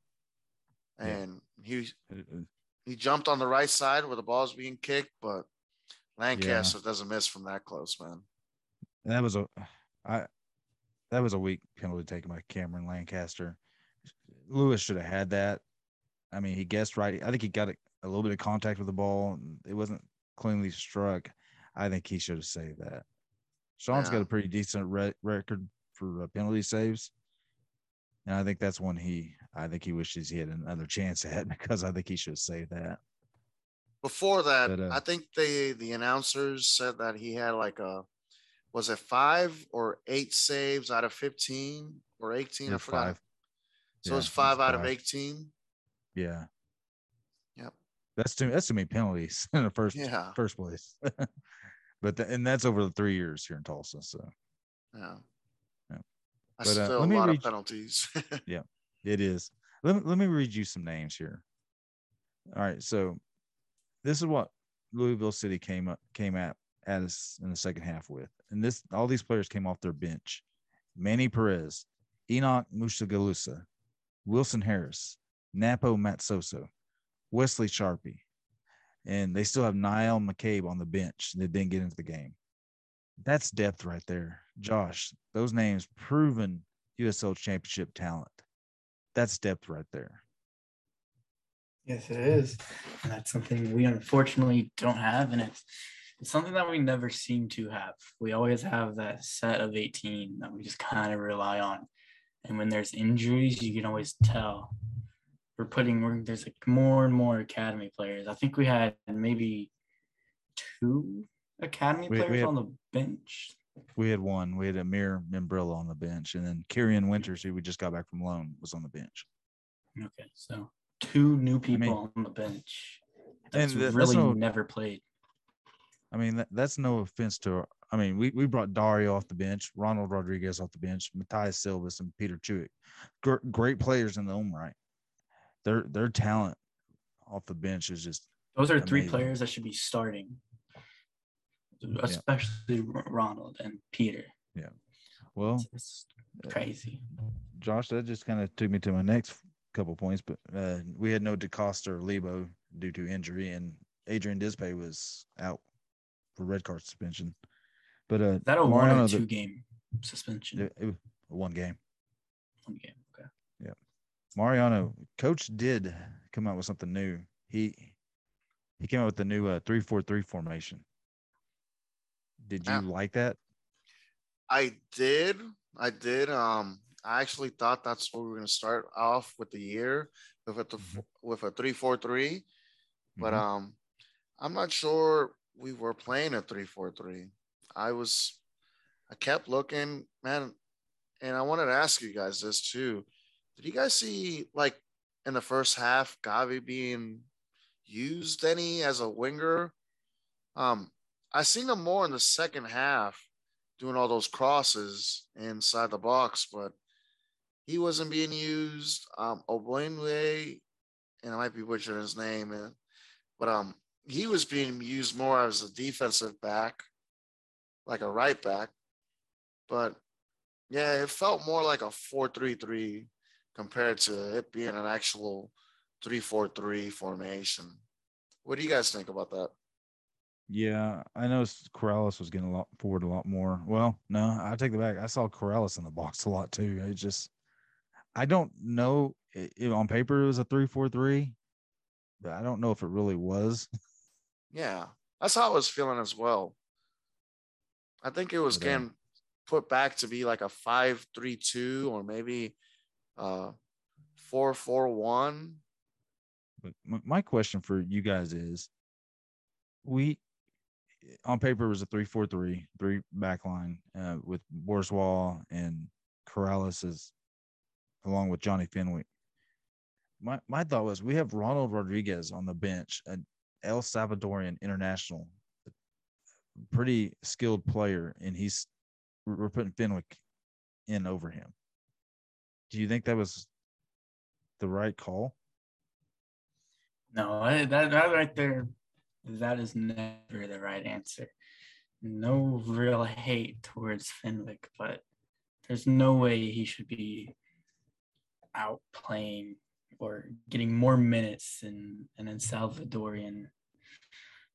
And yeah. he he jumped on the right side where the ball's being kicked, but Lancaster yeah. doesn't miss from that close, man. And that was a, I, that was a weak penalty taken by Cameron Lancaster. Lewis should have had that. I mean, he guessed right. I think he got a, a little bit of contact with the ball. And it wasn't cleanly struck. I think he should have saved that. Sean's yeah. got a pretty decent re- record for uh, penalty saves, and I think that's one he. I think he wishes he had another chance at, because I think he should have saved that. Before that, but, uh, I think they the announcers said that he had like a. Was it five or eight saves out of fifteen or eighteen? I forgot. Five. So yeah, it's five it out five. of eighteen. Yeah. Yep. That's too. That's too many penalties in the first yeah. first place. but the, and that's over the three years here in Tulsa. So. Yeah. yeah. That's but, still uh, a lot of penalties. yeah, it is. Let me, let me read you some names here. All right, so this is what Louisville City came up came at at us in the second half with. And this, all these players came off their bench. Manny Perez, Enoch Mushagalusa, Wilson Harris, Napo Matsoso, Wesley Sharpie, and they still have Niall McCabe on the bench that didn't get into the game. That's depth right there. Josh, those names, proven U S L championship talent. That's depth right there. Yes, it is. And that's something we unfortunately don't have, and it's It's something that we never seem to have. We always have that set of eighteen that we just kind of rely on. And when there's injuries, you can always tell. We're putting we're, there's like more and more academy players. I think we had maybe two academy we, players we had, on the bench. We had one. We had Amir Membrilla on the bench, and then Kyrian Winters, who we just got back from loan, was on the bench. Okay, so two new people I mean, on the bench. That's and the, really that's no, never played. I mean, that, that's no offense to – I mean, we, we brought Dario off the bench, Ronald Rodriguez off the bench, Matthias Silvas, and Peter Chuik. G- great players in their own right. Their their talent off the bench is just – Those are amazing. Three players that should be starting, especially yeah. Ronald and Peter. Yeah. Well, it's, it's crazy. Uh, Josh, that just kind of took me to my next couple points, but uh, we had no DeCosta or Lebo due to injury, and Adrian Dispay was out for red card suspension. But uh that a one or two the, game suspension. It, it was one game. One game, okay. Yeah. Mariano, coach did come out with something new. He he came out with the new uh three four three formation. Did you yeah. like that? I did. I did. Um I actually thought that's what we were gonna start off with the year with a mm-hmm. with a three four three. But mm-hmm. um I'm not sure. We were playing a three four three. I was, I kept looking, man, and I wanted to ask you guys this too. Did you guys see, like, in the first half, Gavi being used any as a winger? Um, I seen him more in the second half. doing all those crosses inside the box, but he wasn't being used. Um, Oblenwe, and I might be butchering his name, but um, he was being used more as a defensive back, like a right back. But yeah, it felt more like a four three three compared to it being an actual three four three formation. What do you guys think about that? Yeah, I noticed Corrales was getting a lot forward a lot more. Well, no, I take the back. I saw Corrales in the box a lot too. It just, I don't know. It, it, on paper, it was a three four three, but I don't know if it really was. Yeah, that's how I was feeling as well. I think it was okay. Getting put back to be like a five three two or maybe uh, four four one. But my question for you guys is, we on paper it was a three four three, three back line uh, with Bourgeois and Corrales is, along with Johnny Fenwick. My my thought was we have Ronald Rodriguez on the bench, an El Salvadorian international, pretty skilled player, and he's we're putting Fenwick in over him. Do you think that was the right call? No, I, that, that right there, that is never the right answer. No real hate towards Fenwick, but there's no way he should be out playing or getting more minutes than an El Salvadorian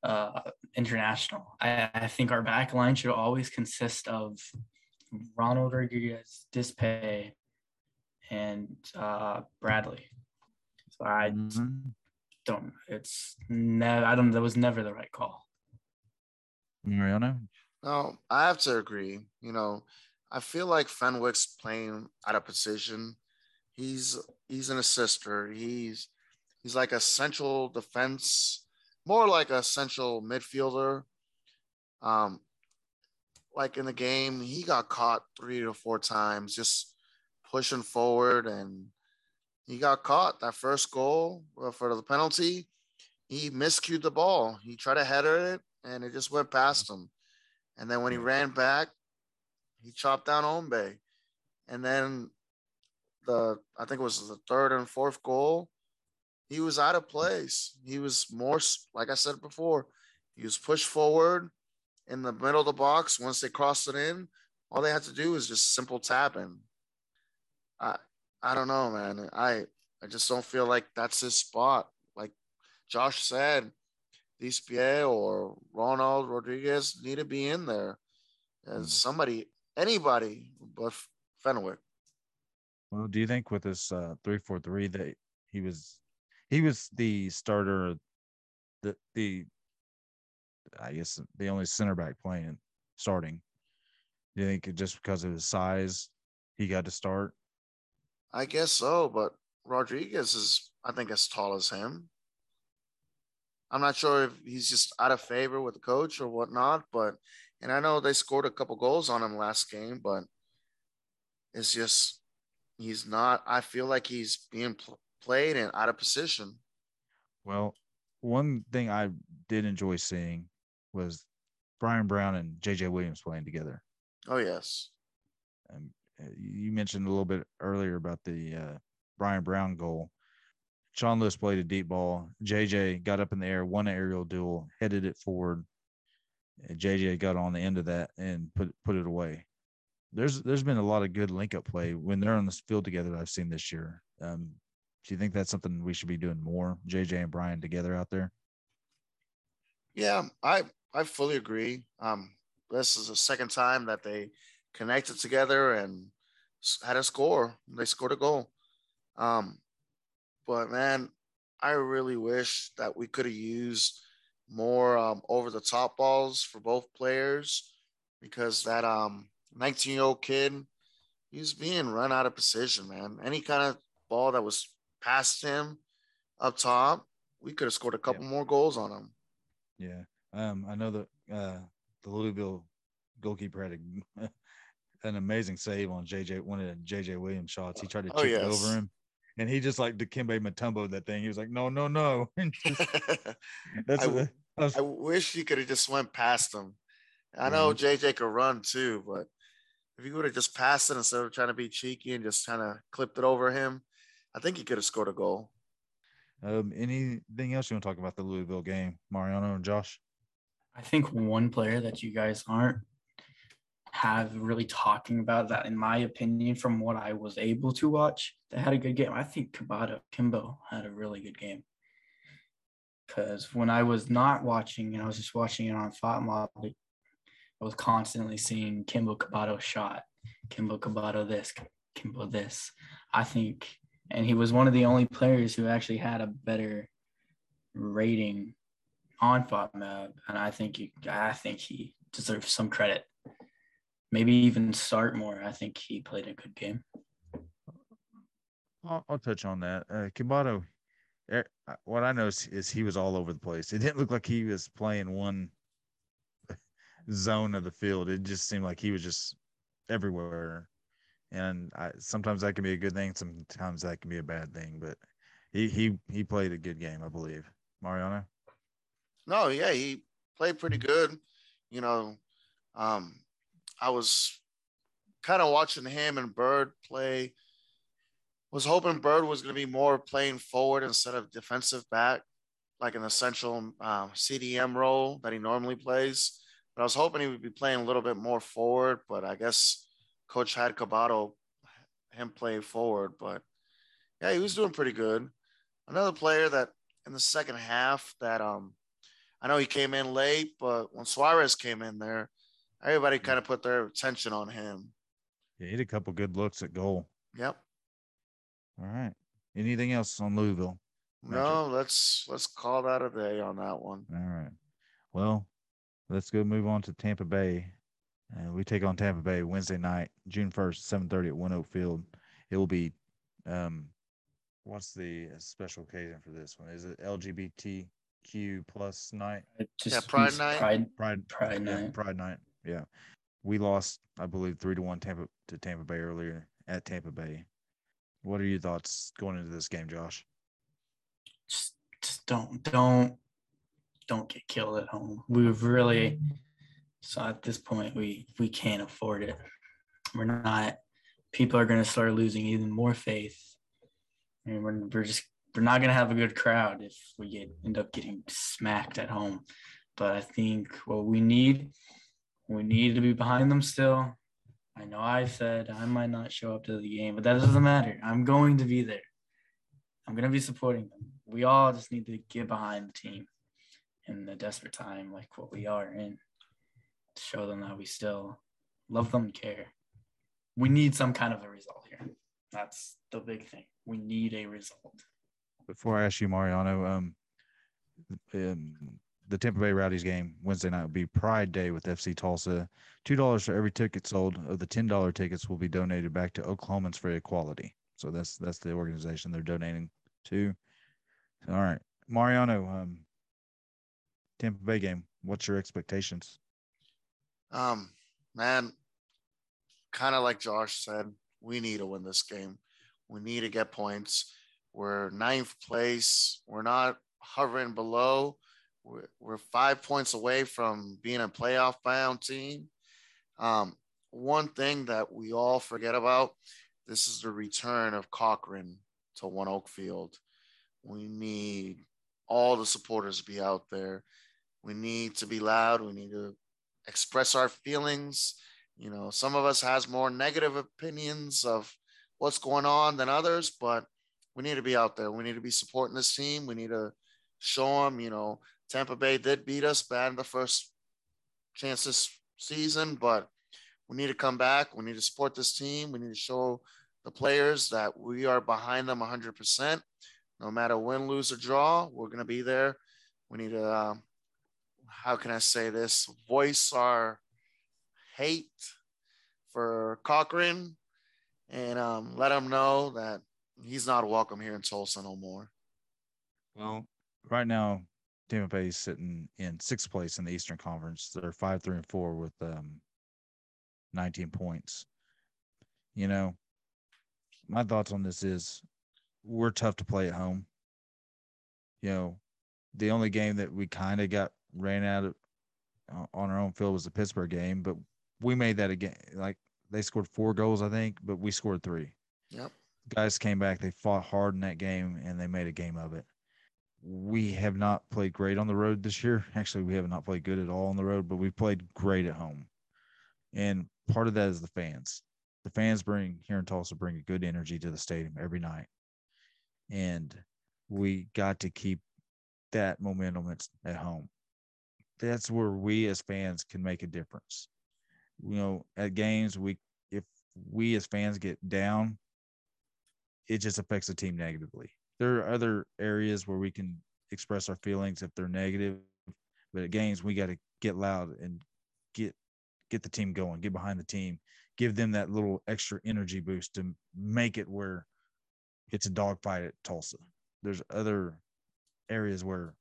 uh, international. I, I think our back line should always consist of Ronald Rodriguez, Dispay, and uh, Bradley. So I mm-hmm. don't. It's never. I don't. That was never the right call. Mariano? No, I have to agree. You know, I feel like Fenwick's playing out of position. He's he's an assister. He's he's like a central defense, more like a central midfielder. Um, like in the game, he got caught three to four times just pushing forward, and he got caught. That first goal for the penalty, he miscued the ball. He tried to header it, and it just went past him. And then when he ran back, he chopped down Ombe, and then. The, I think it was the third and fourth goal, he was out of place. He was more, like I said before, he was pushed forward in the middle of the box. Once they crossed it in, all they had to do was just simple tapping. I I don't know, man. I, I just don't feel like that's his spot. Like Josh said, Dispie or Ronald Rodriguez need to be in there. And somebody, anybody but Fenwick. Well, do you think with this uh, three four three that he was he was the starter, the the I guess the only center back playing starting? Do you think just because of his size he got to start? I guess so, but Rodriguez is I think as tall as him. I'm not sure if he's just out of favor with the coach or whatnot, but and I know they scored a couple goals on him last game, but it's just. He's not. I feel like he's being pl- played and out of position. Well, one thing I did enjoy seeing was Brian Brown and J J Williams playing together. Oh, yes. And you mentioned a little bit earlier about the uh, Brian Brown goal. Sean Lewis played a deep ball. J J got up in the air, won an aerial duel, headed it forward. J J got on the end of that and put put it away. There's there's been a lot of good link-up play when they're on this field together that I've seen this year. Um, do you think that's something we should be doing more, J J and Brian together out there? Yeah, I I fully agree. Um, this is the second time that they connected together and had a score. They scored a goal. Um, but, man, I really wish that we could have used more um, over-the-top balls for both players because that um, – nineteen-year-old kid, he's being run out of position, man. Any kind of ball that was past him up top, we could have scored a couple yeah. more goals on him. Yeah. Um, I know that uh, the Louisville goalkeeper had a, an amazing save on J J, one of the J J Williams shots. He tried to oh, chip yes. it over him, and he just, like, Dikembe Mutombo that thing. He was like, no, no, no. Just, that's I, a, I, was, I wish he could have just went past him. I know mm-hmm. J J could run too, but if he would have just passed it instead of trying to be cheeky and just kind of clipped it over him, I think he could have scored a goal. Um, anything else you want to talk about the Louisville game, Mariano and Josh? I think one player that you guys aren't have really talking about that, in my opinion, from what I was able to watch, that had a good game. I think Kabata Kimbo had a really good game. Because when I was not watching and I was just watching it on F O T Mob, I was constantly seeing Kimbo Kabato shot, Kimbo Kabato this, Kimbo this. I think, and he was one of the only players who actually had a better rating on FOTMAB, and I think he, I think he deserves some credit. Maybe even start more. I think he played a good game. I'll, I'll touch on that. Uh, Kabato, what I noticed is he was all over the place. It didn't look like he was playing one zone of the field. It just seemed like he was just everywhere, and I, sometimes that can be a good thing, sometimes that can be a bad thing, but he he he played a good game, I believe. Mariano? No, yeah, he played pretty good. You know, um, I was kind of watching him and Bird play. Was hoping Bird was going to be more playing forward instead of defensive back, like an essential um, C D M role that he normally plays. But I was hoping he would be playing a little bit more forward, but I guess Coach had Kabato, him play forward. But, yeah, he was doing pretty good. Another player that in the second half that um, I know he came in late, but when Suarez came in there, everybody kind of put their attention on him. Yeah, he had a couple good looks at goal. Yep. All right. Anything else on Louisville? No, let's let's call that a day on that one. All right. Well, let's go move on to Tampa Bay. Uh, we take on Tampa Bay Wednesday night, June first, seven thirty at One Oak Field. It will be um, – what's the special occasion for this one? Is it L G B T Q plus night? Just, yeah, Pride Night. Pride, Pride, Pride yeah, Night. Pride Night, yeah. We lost, I believe, three to one Tampa to Tampa Bay earlier at Tampa Bay. What are your thoughts going into this game, Josh? Just, just don't, don't. Don't get killed at home. We've really, so at this point, we we can't afford it. We're not, people are going to start losing even more faith. And we're, we're just, we're not going to have a good crowd if we get end up getting smacked at home. But I think what we need, we need to be behind them still. I know I said I might not show up to the game, but that doesn't matter. I'm going to be there. I'm going to be supporting them. We all just need to get behind the team in the desperate time, like what we are in, to show them that we still love them and care. We need some kind of a result here. That's the big thing. We need a result. Before I ask you, Mariano, um, um, the Tampa Bay Rowdies game Wednesday night will be Pride Day with F C Tulsa. two dollars for every ticket sold. Of the ten dollars tickets will be donated back to Oklahomans for Equality. So that's that's the organization they're donating to. All right. Mariano, um, Tampa Bay game, what's your expectations? Um, man, kind of like Josh said, we need to win this game. We need to get points. We're ninth place. We're not hovering below. We're, we're five points away from being a playoff bound team. Um, one thing that we all forget about, this is the return of Cochran to One Oak Field. We need all the supporters to be out there. We need to be loud. We need to express our feelings. You know, some of us has more negative opinions of what's going on than others, but we need to be out there. We need to be supporting this team. We need to show them, you know, Tampa Bay did beat us bad in the first chance this season, but we need to come back. We need to support this team. We need to show the players that we are behind them one hundred percent. No matter win, lose, or draw, we're going to be there. We need to, um, how can I say this, voice our hate for Cochran and um, let him know that he's not welcome here in Tulsa no more. Well, right now, Tampa Bay is sitting in sixth place in the Eastern Conference. They're five, three, and four with um, nineteen points. You know, my thoughts on this is, we're tough to play at home. You know, the only game that we kind of got ran out of on our own field was the Pittsburgh game, but we made that again. Like, they scored four goals, I think, but we scored three. Yep. The guys came back. They fought hard in that game, and they made a game of it. We have not played great on the road this year. Actually, we have not played good at all on the road, but we played great at home. And part of that is the fans. The fans bring here in Tulsa bring a good energy to the stadium every night. And we got to keep that momentum at home. That's where we as fans can make a difference. You know, at games, we if we as fans get down, it just affects the team negatively. There are other areas where we can express our feelings if they're negative, but at games, we got to get loud and get get the team going, get behind the team, give them that little extra energy boost to make it where it's a dogfight at Tulsa. There's other areas where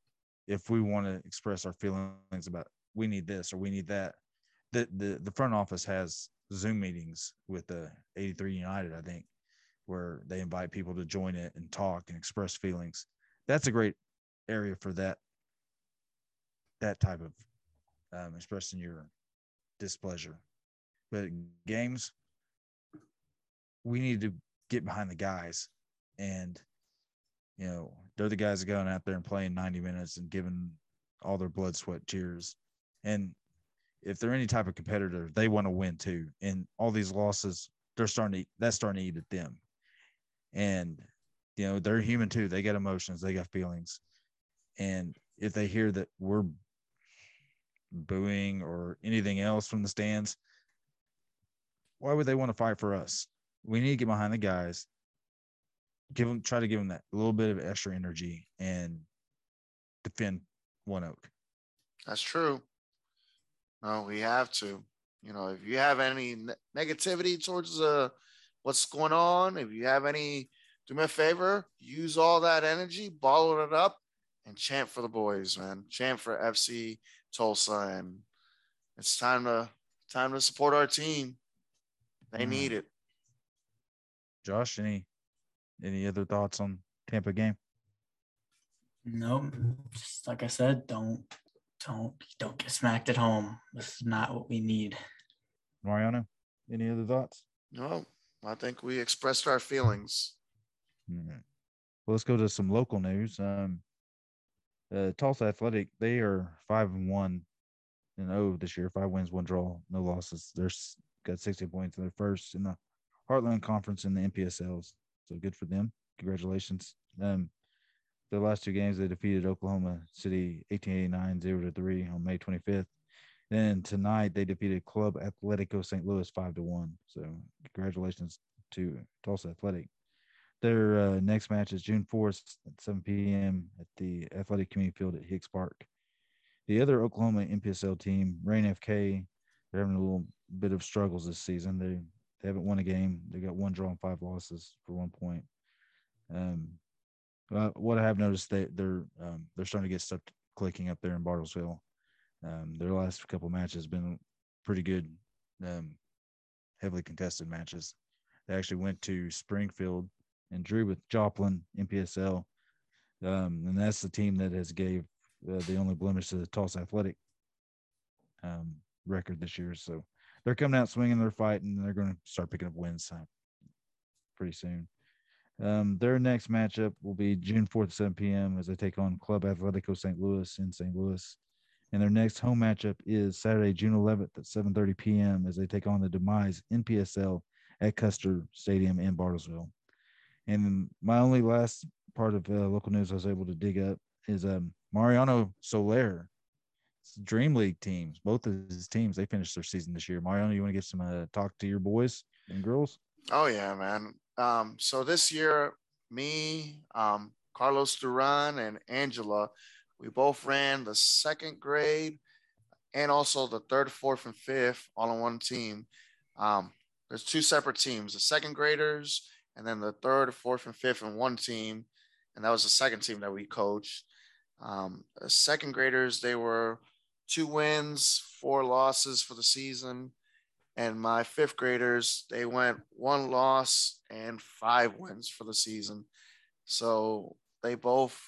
if we want to express our feelings about we need this or we need that, the the, the front office has Zoom meetings with the eighty-three United, I think, where they invite people to join it and talk and express feelings. That's a great area for that, that type of um, expressing your displeasure. But games, we need to get behind the guys, and, you know, they're the guys going out there and playing ninety minutes and giving all their blood, sweat, tears. And if they're any type of competitor, they want to win too. And all these losses, they're starting to, that's starting to eat at them. And, you know, they're human too. They got emotions. They got feelings. And if they hear that we're booing or anything else from the stands, why would they want to fight for us? We need to get behind the guys, give them, try to give them that little bit of extra energy and defend One Oak. That's true. No, we have to. You know, if you have any negativity towards uh, what's going on, if you have any, do me a favor, use all that energy, bottle it up, and chant for the boys, man. Chant for F C Tulsa, and it's time to time to support our team. They mm. need it. Josh, any any other thoughts on Tampa game? No, just like I said, don't don't don't get smacked at home. This is not what we need. Mariano, any other thoughts? No, I think we expressed our feelings. Mm-hmm. Well, let's go to some local news. Um, uh, Tulsa Athletic, they are five and one and oh this year. Five wins, one draw, no losses. They're got sixty points. They're first in the Heartland Conference in the N P S Ls. So good for them. Congratulations. Um, the last two games they defeated Oklahoma City eighteen eighty-nine zero to three on May twenty-fifth. Then tonight they defeated Club Athletico Saint Louis five to one. So congratulations to Tulsa Athletic. Their uh, next match is June fourth at seven p.m. at the Athletic Community Field at Hicks Park. The other Oklahoma N P S L team, Rain F K, they're having a little bit of struggles this season. They they haven't won a game. They got one draw and five losses for one point. Um, what I have noticed they they're um, they're starting to get stuff clicking up there in Bartlesville. Um, their last couple of matches have been pretty good, um, heavily contested matches. They actually went to Springfield and drew with Joplin N P S L, um, and that's the team that has gave uh, the only blemish to the Tulsa Athletic um, record this year. So they're coming out swinging, they're fighting, and they're going to start picking up wins pretty soon. Um, their next matchup will be June fourth at seven p.m. as they take on Club Athletico Saint Louis in Saint Louis. And their next home matchup is Saturday, June eleventh at seven thirty p.m. as they take on the Demise N P S L at Custer Stadium in Bartlesville. And my only last part of uh, local news I was able to dig up is um, Mariano Soler. It's Dream League teams. Both of his teams, they finished their season this year. Mariano, you want to give some uh, talk to your boys and girls? Oh, yeah, man. Um, so this year, me, um, Carlos Duran, and Angela, we both ran the second grade and also the third, fourth, and fifth all on one team. Um, there's two separate teams, the second graders and then the third, fourth, and fifth in one team. And that was the second team that we coached. Um, the second graders, they were two wins, four losses for the season. And my fifth graders, they went one loss and five wins for the season. So they both,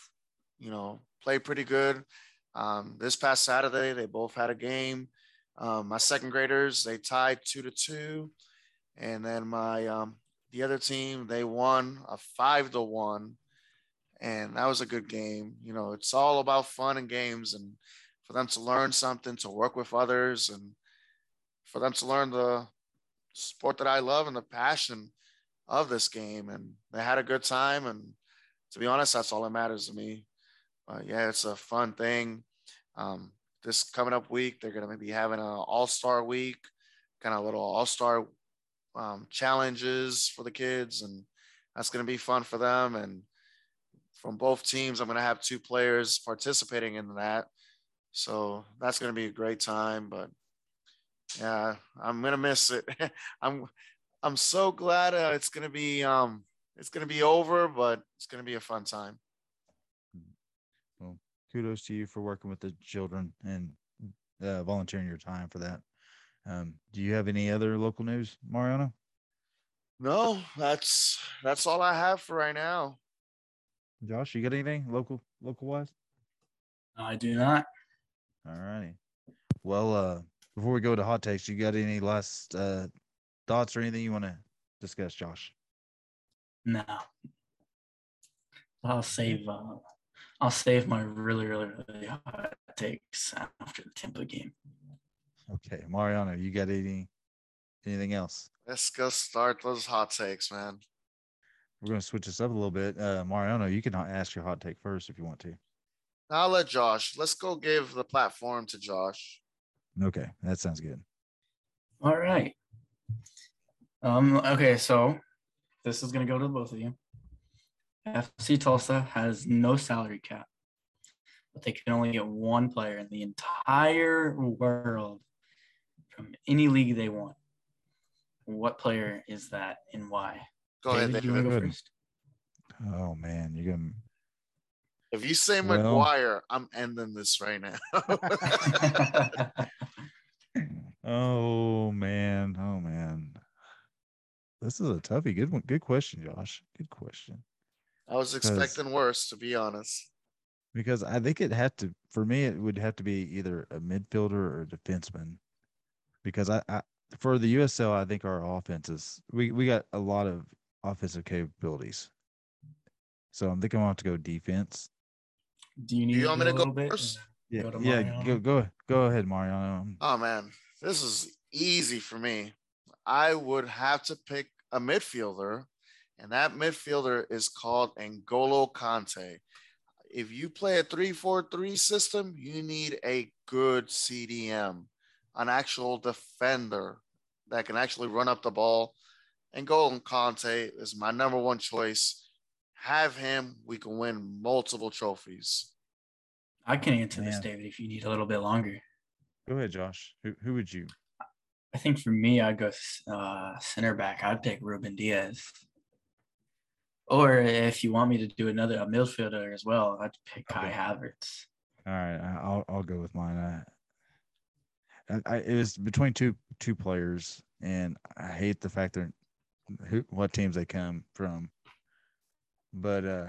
you know, played pretty good. Um, this past Saturday, they both had a game. Um, my second graders, they tied two to two. And then my, um, the other team, they won a five to one. And that was a good game. You know, it's all about fun and games, and for them to learn something, to work with others, and for them to learn the sport that I love and the passion of this game. And they had a good time. And to be honest, that's all that matters to me. Uh, yeah, it's a fun thing. Um, this coming up week, they're going to be having an all-star week, kind of little all-star um, challenges for the kids. And that's going to be fun for them. And from both teams, I'm going to have two players participating in that. So that's going to be a great time, but yeah, I'm going to miss it. I'm, I'm so glad uh, it's going to be, um, it's going to be over, but it's going to be a fun time. Well, kudos to you for working with the children and uh, volunteering your time for that. Um, do you have any other local news, Mariano? No, that's, that's all I have for right now. Josh, you got anything local, local wise? I do not. All righty. Well, uh, before we go to hot takes, you got any last uh, thoughts or anything you want to discuss, Josh? No. I'll save. Uh, I'll save my really, really, really hot takes after the Tampa game. Okay, Mariano, you got any anything else? Let's go start those hot takes, man. We're going to switch this up a little bit. Uh, Mariano, you can ask your hot take first if you want to. I'll let Josh. Let's go give the platform to Josh. Okay, that sounds good. All right. Um. Okay, so this is going to go to both of you. F C Tulsa has no salary cap, but they can only get one player in the entire world from any league they want. What player is that and why? Go David, ahead. You want to go first? Oh, man, you're going to – If you say well, McGuire, I'm ending this right now. oh man, oh man, this is a toughie. Good one, good question, Josh. Good question. I was expecting worse, to be honest. Because I think it had to, for me, it would have to be either a midfielder or a defenseman. Because I, I for the U S L, I think our offense is we we got a lot of offensive capabilities. So I'm thinking I want to go defense. Do you need Do you want me to go first? Yeah, go, yeah, go, go, go ahead, Mariano. Oh, man. This is easy for me. I would have to pick a midfielder, and that midfielder is called N'Golo Kante. If you play a three four three system, you need a good C D M, an actual defender that can actually run up the ball. N'Golo Kante is my number one choice. Have him, we can win multiple trophies. I can answer Man. this, David, if you need a little bit longer. Go ahead, Josh. Who who would you? I think for me, I'd go uh, center back. I'd pick Ruben Diaz. Or if you want me to do another a midfielder as well, I'd pick okay. Kai Havertz. All right, I'll I'll go with mine. I, I it was between two two players, and I hate the fact they're who what teams they come from. But uh,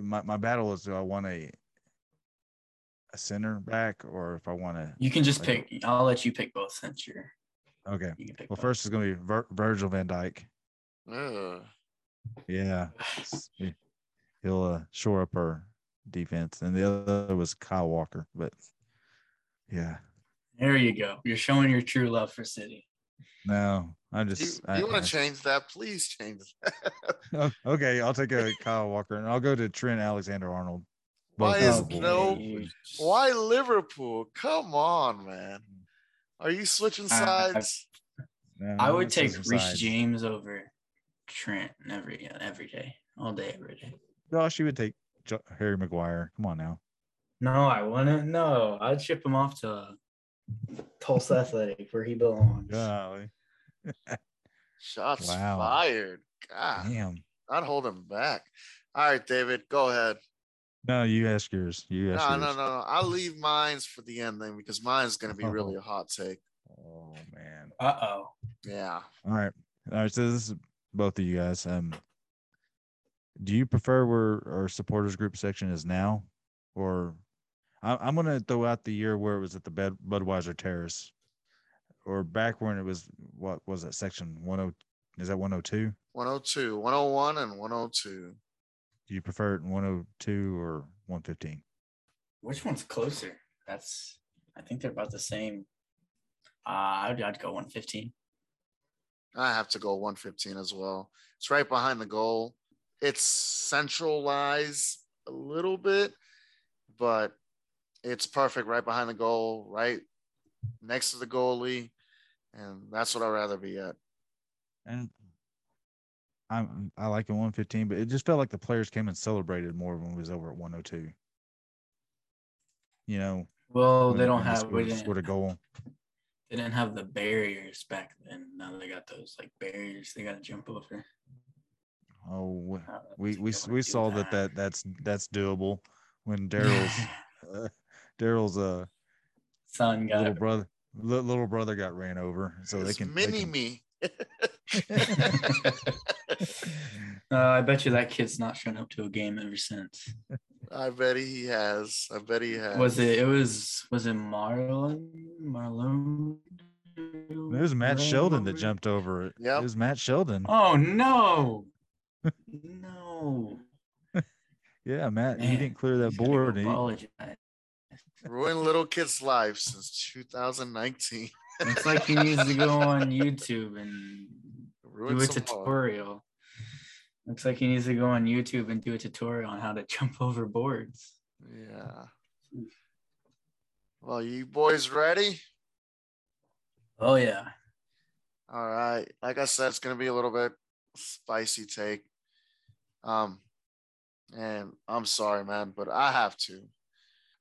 my my battle is: do I want a a center back, or if I want to? You can just like, pick. I'll let you pick both since you're. Okay. You well, both. First is going to be Vir- Virgil van Dijk. Uh. Yeah, he'll uh, shore up our defense, and the other was Kyle Walker. But yeah, there you go. You're showing your true love for City. No, I'm just. You, you want to change that? Please change that. Okay, I'll take a Kyle Walker, and I'll go to Trent Alexander-Arnold. Why is no? Why Liverpool? Come on, man. Are you switching sides? I, I, I would take Reece James over Trent every every day, all day, every day. Josh, you would take Harry Maguire. Come on now. No, I wouldn't. No, I'd ship him off to Tulsa Athletic, where he belongs. Golly. Shots wow. fired. God damn. I'd hold him back. All right, David, go ahead. No, you ask yours. You ask no, yours. no, no, no. I'll leave mine's for the end then, because mine's going to be oh. really a hot take. Oh man. Uh oh. Yeah. All right. All right. So this is both of you guys. Um, do you prefer where our supporters group section is now, or I, I'm going to throw out the year where it was at the Bed, Budweiser Terrace, or back when it was, what was that section? ten, is that one oh two? one oh two, one oh one and one oh two. Do you prefer it in one oh two or one fifteen? Which one's closer? That's, I think they're about the same. Uh, I'd, I'd go one fifteen. I have to go one fifteen as well. It's right behind the goal. It's centralized a little bit, but it's perfect right behind the goal, right next to the goalie, and that's what I'd rather be at. And I I like the one fifteen, but it just felt like the players came and celebrated more when it was over at one oh two. You know. Well, they don't have we didn't, scored a goal. They didn't have the barriers back then. Now they got those like barriers they got to jump over. Oh, we we we saw that. that that that's that's doable when Daryl's uh, Daryl's uh son got little it. brother little brother got ran over, so it's they can mini they can... me. uh, I bet you that kid's not shown up to a game ever since. I bet he has. I bet he has. Was it? It was. Was it Marlon? Marlon. It was Matt Sheldon that jumped over it. Yeah, it was Matt Sheldon. Oh no. No. Yeah, Matt, man, he didn't clear that board. Apologize. Ruined little kids' lives since two thousand nineteen. It's like he needs to go on YouTube and Ruined do a tutorial. Ball. Looks like he needs to go on YouTube and do a tutorial on how to jump over boards. Yeah. Well, you boys ready? Oh, yeah. All right. Like I said, it's going to be a little bit spicy take. Um, and I'm sorry, man, but I have to.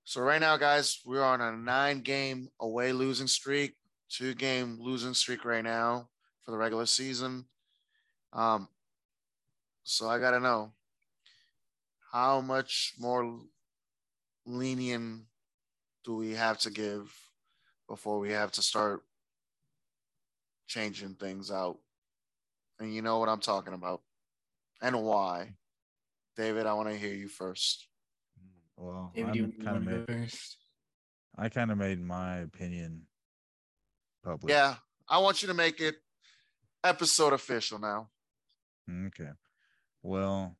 So right now, guys, we're on a nine-game away losing streak, two-game losing streak right now for the regular season. Um. So I got to know, how much more lenient do we have to give before we have to start changing things out? And you know what I'm talking about and why. David, I want to hear you first. Well, David, you kind of made, first? I kind of made my opinion public. Yeah, I want you to make it episode official now. Okay. Well,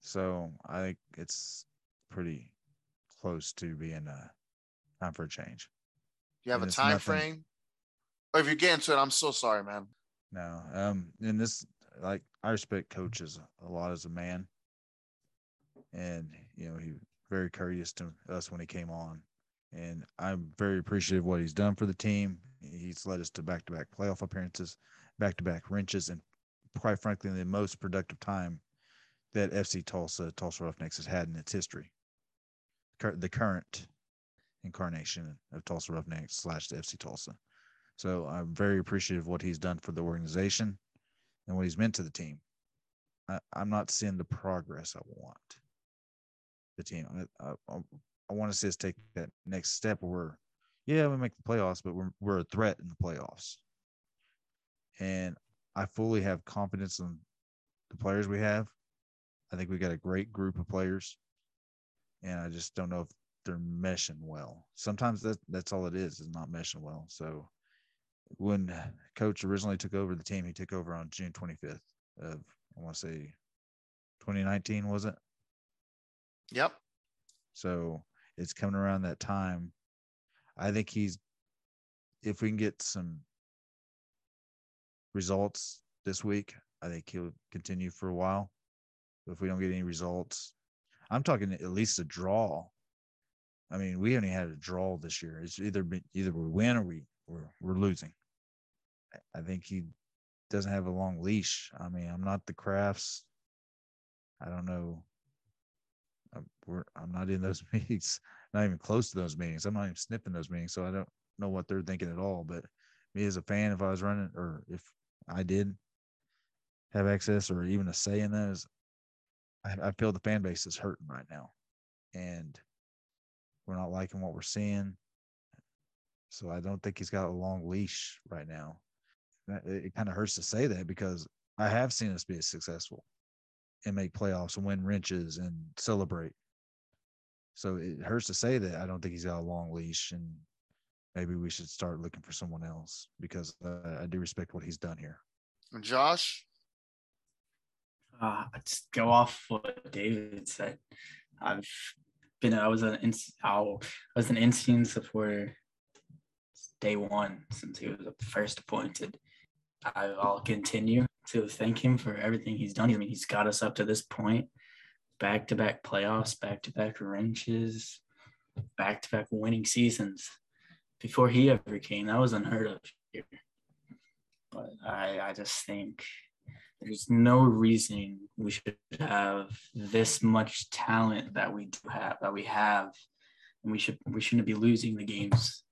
so I think it's pretty close to being a time for a change. You have and a time nothing, frame? Or if you get into it, I'm so sorry, man. No. Um, and this, like, I respect coaches a lot as a man. And, you know, he was very courteous to us when he came on. And I'm very appreciative of what he's done for the team. He's led us to back-to-back playoff appearances, back-to-back wrenches, and quite frankly, the most productive time that F C Tulsa, Tulsa Roughnecks has had in its history. The current incarnation of Tulsa Roughnecks slash the F C Tulsa. So I'm very appreciative of what he's done for the organization and what he's meant to the team. I, I'm not seeing the progress I want. The team, I, I, I want to see us take that next step where, yeah, we make the playoffs, but we're we're a threat in the playoffs. And I fully have confidence in the players we have. I think we got a great group of players, and I just don't know if they're meshing well. Sometimes that, that's all it is, is not meshing well. So when Coach originally took over the team, he took over on June twenty-fifth of, I want to say, twenty nineteen, was it? Yep. So it's coming around that time. I think he's – if we can get some – results this week, I think he'll continue for a while. But if we don't get any results, I'm talking at least a draw. I mean, we only had a draw this year. It's either been, either we win or we we're, we're losing. I think he doesn't have a long leash. I mean, I'm not the Crafts. I don't know. I'm, we're, I'm not in those meetings. Not even close to those meetings. I'm not even sniffing those meetings. So I don't know what they're thinking at all. But me as a fan, if I was running, or if I did have access or even a say in those, I, I feel the fan base is hurting right now, and we're not liking what we're seeing. So I don't think he's got a long leash right now. It, it kind of hurts to say that, because I have seen us be successful and make playoffs and win wrenches and celebrate. So it hurts to say that I don't think he's got a long leash, and maybe we should start looking for someone else, because uh, I do respect what he's done here. Josh? Uh, just go off what David said. I've been, I was an, in, I was an Insane supporter day one since he was first appointed. I'll continue to thank him for everything he's done. I mean, he's got us up to this point. Back-to-back playoffs, back-to-back wrenches, back-to-back winning seasons. Before he ever came, that was unheard of here. But I, I just think there's no reason we should have this much talent that we do have, that we have, and we should we shouldn't be losing the games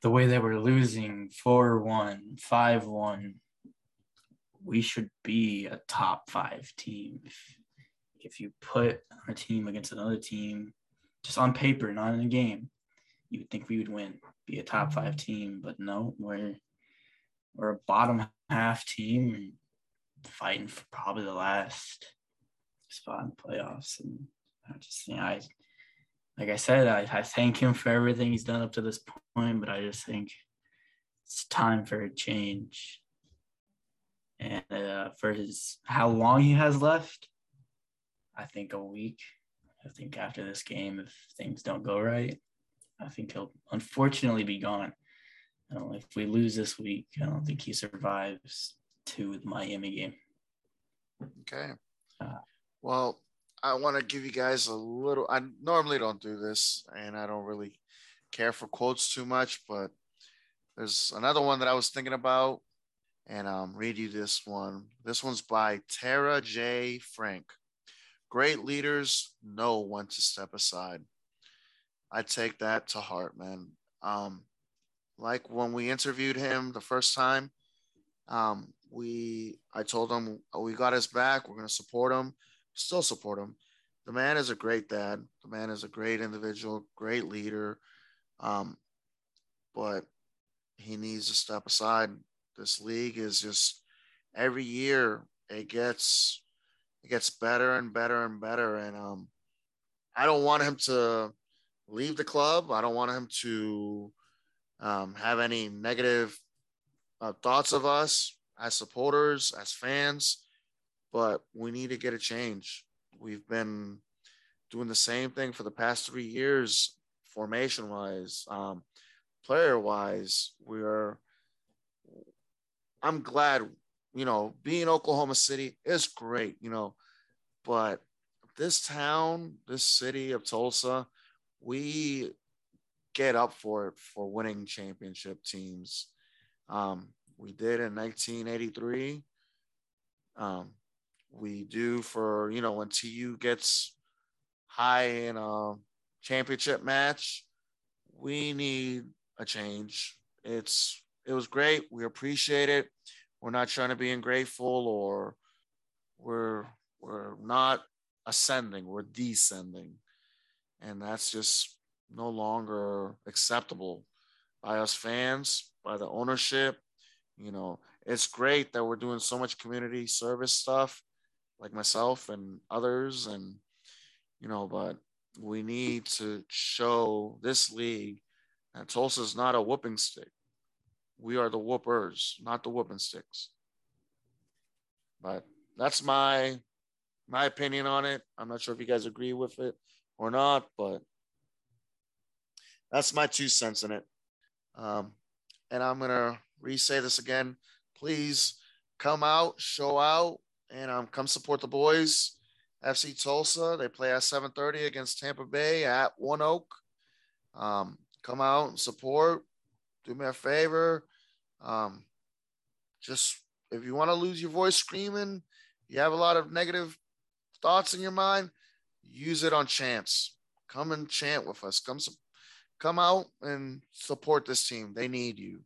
the way that we're losing, four one, five one. We should be a top five team. If, if you put our team against another team, just on paper, not in a game, you would think we would win, be a top five team. But no, we're we're a bottom half team fighting for probably the last spot in playoffs. And I just, you know, I like I said, I, I thank him for everything he's done up to this point, but I just think it's time for a change. And uh, for his how long he has left, I think a week. I think after this game, if things don't go right, I think he'll unfortunately be gone. I don't know, if we lose this week, I don't think he survives to the Miami game. Okay. Uh, well, I want to give you guys a little – I normally don't do this, and I don't really care for quotes too much, but there's another one that I was thinking about, and I'll read you this one. This one's by Tara J. Frank. Great leaders know when to step aside. I take that to heart, man. Um, like when we interviewed him the first time, um, we I told him we got his back. We're going to support him. Still support him. The man is a great dad. The man is a great individual, great leader. Um, but he needs to step aside. This league is just every year it gets it gets better and better and better. And um, I don't want him to leave the club. I don't want him to um, have any negative uh, thoughts of us as supporters, as fans, but we need to get a change. We've been doing the same thing for the past three years, formation-wise, um, player-wise. We are, I'm glad, you know, being Oklahoma City is great, you know, but this town, this city of Tulsa, we get up for it for winning championship teams. Um, we did in nineteen eighty-three. Um, we do for, you know, when T U gets high in a championship match, we need a change. It's, it was great. We appreciate it. We're not trying to be ungrateful, or we're, we're not ascending, we're descending. And that's just no longer acceptable by us fans, by the ownership. You know, it's great that we're doing so much community service stuff, like myself and others. And, you know, but we need to show this league that Tulsa's not a whooping stick. We are the whoopers, not the whooping sticks. But that's my, my opinion on it. I'm not sure if you guys agree with it or not, but that's my two cents in it. Um, and I'm going to re-say this again. Please come out, show out, and um, come support the boys. F C Tulsa, they play at seven thirty against Tampa Bay at One Oak. Um, come out and support. Do me a favor. Um, just if you want to lose your voice screaming, you have a lot of negative thoughts in your mind, use it on chants. Come and chant with us. Come, come out and support this team. They need you.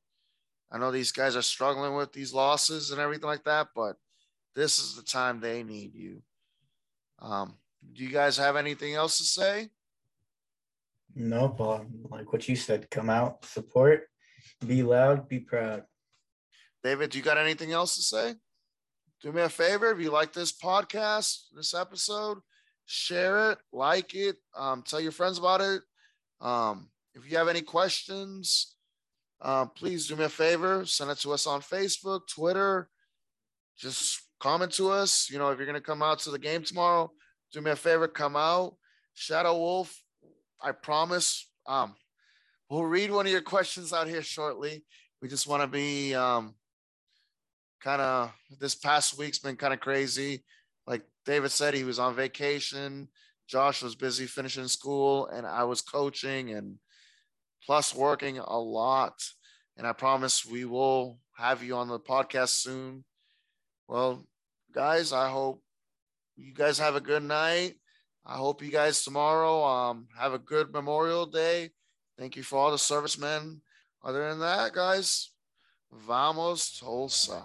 I know these guys are struggling with these losses and everything like that, but this is the time they need you. Um, do you guys have anything else to say? No, Bob. Like what you said, come out, support, be loud, be proud. David, do you got anything else to say? Do me a favor. If you like this podcast, this episode, share it, like it, um, tell your friends about it. Um, if you have any questions, uh, please do me a favor, send it to us on Facebook, Twitter, just comment to us. You know, if you're going to come out to the game tomorrow, do me a favor, come out. Shadow Wolf, I promise, um, we'll read one of your questions out here shortly. We just want to be um, kind of, this past week's been kind of crazy. Like David said, he was on vacation. Josh was busy finishing school, and I was coaching and plus working a lot. And I promise we will have you on the podcast soon. Well, guys, I hope you guys have a good night. I hope you guys tomorrow um, have a good Memorial Day. Thank you for all the servicemen. Other than that, guys, vamos Tulsa.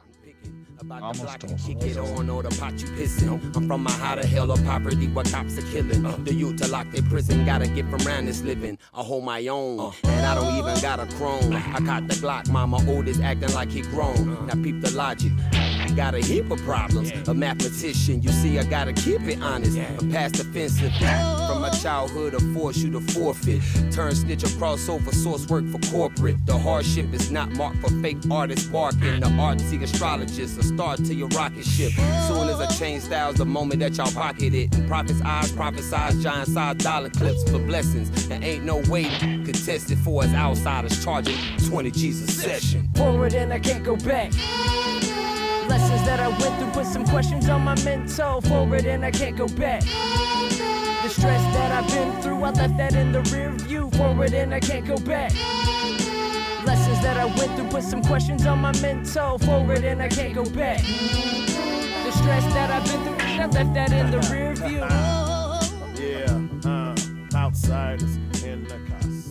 About the block and kick it on or the pot you pissing. I'm from my how the hell of property where cops are killing. Uh, the youth to lock their prison, gotta get from round this living. I hold my own, uh, and I don't even got a crone. I caught the Glock, mama oldest acting like he grown. Now peep the logic. Got a heap of problems, yeah. A mathematician, you see I gotta keep it honest, yeah. A past offensive, yeah. From my childhood I force you to forfeit, turn snitch or crossover source work for corporate, the hardship is not marked for fake artists barking, the artsy astrologist, a star to your rocket ship, soon as I change styles the moment that y'all pocket it, in prophet's eyes, prophesize giant size dollar clips for blessings, and ain't no way contested for as outsiders charging twenty G's a session, forward and I can't go back. Lessons that I went through with some questions on my mental. Forward and I can't go back. The stress that I've been through, I left that in the rear view. Forward and I can't go back. Lessons that I went through with some questions on my mental. Forward and I can't go back. The stress that I've been through, I left that in the rear view. Yeah, uh, outsiders in the cost.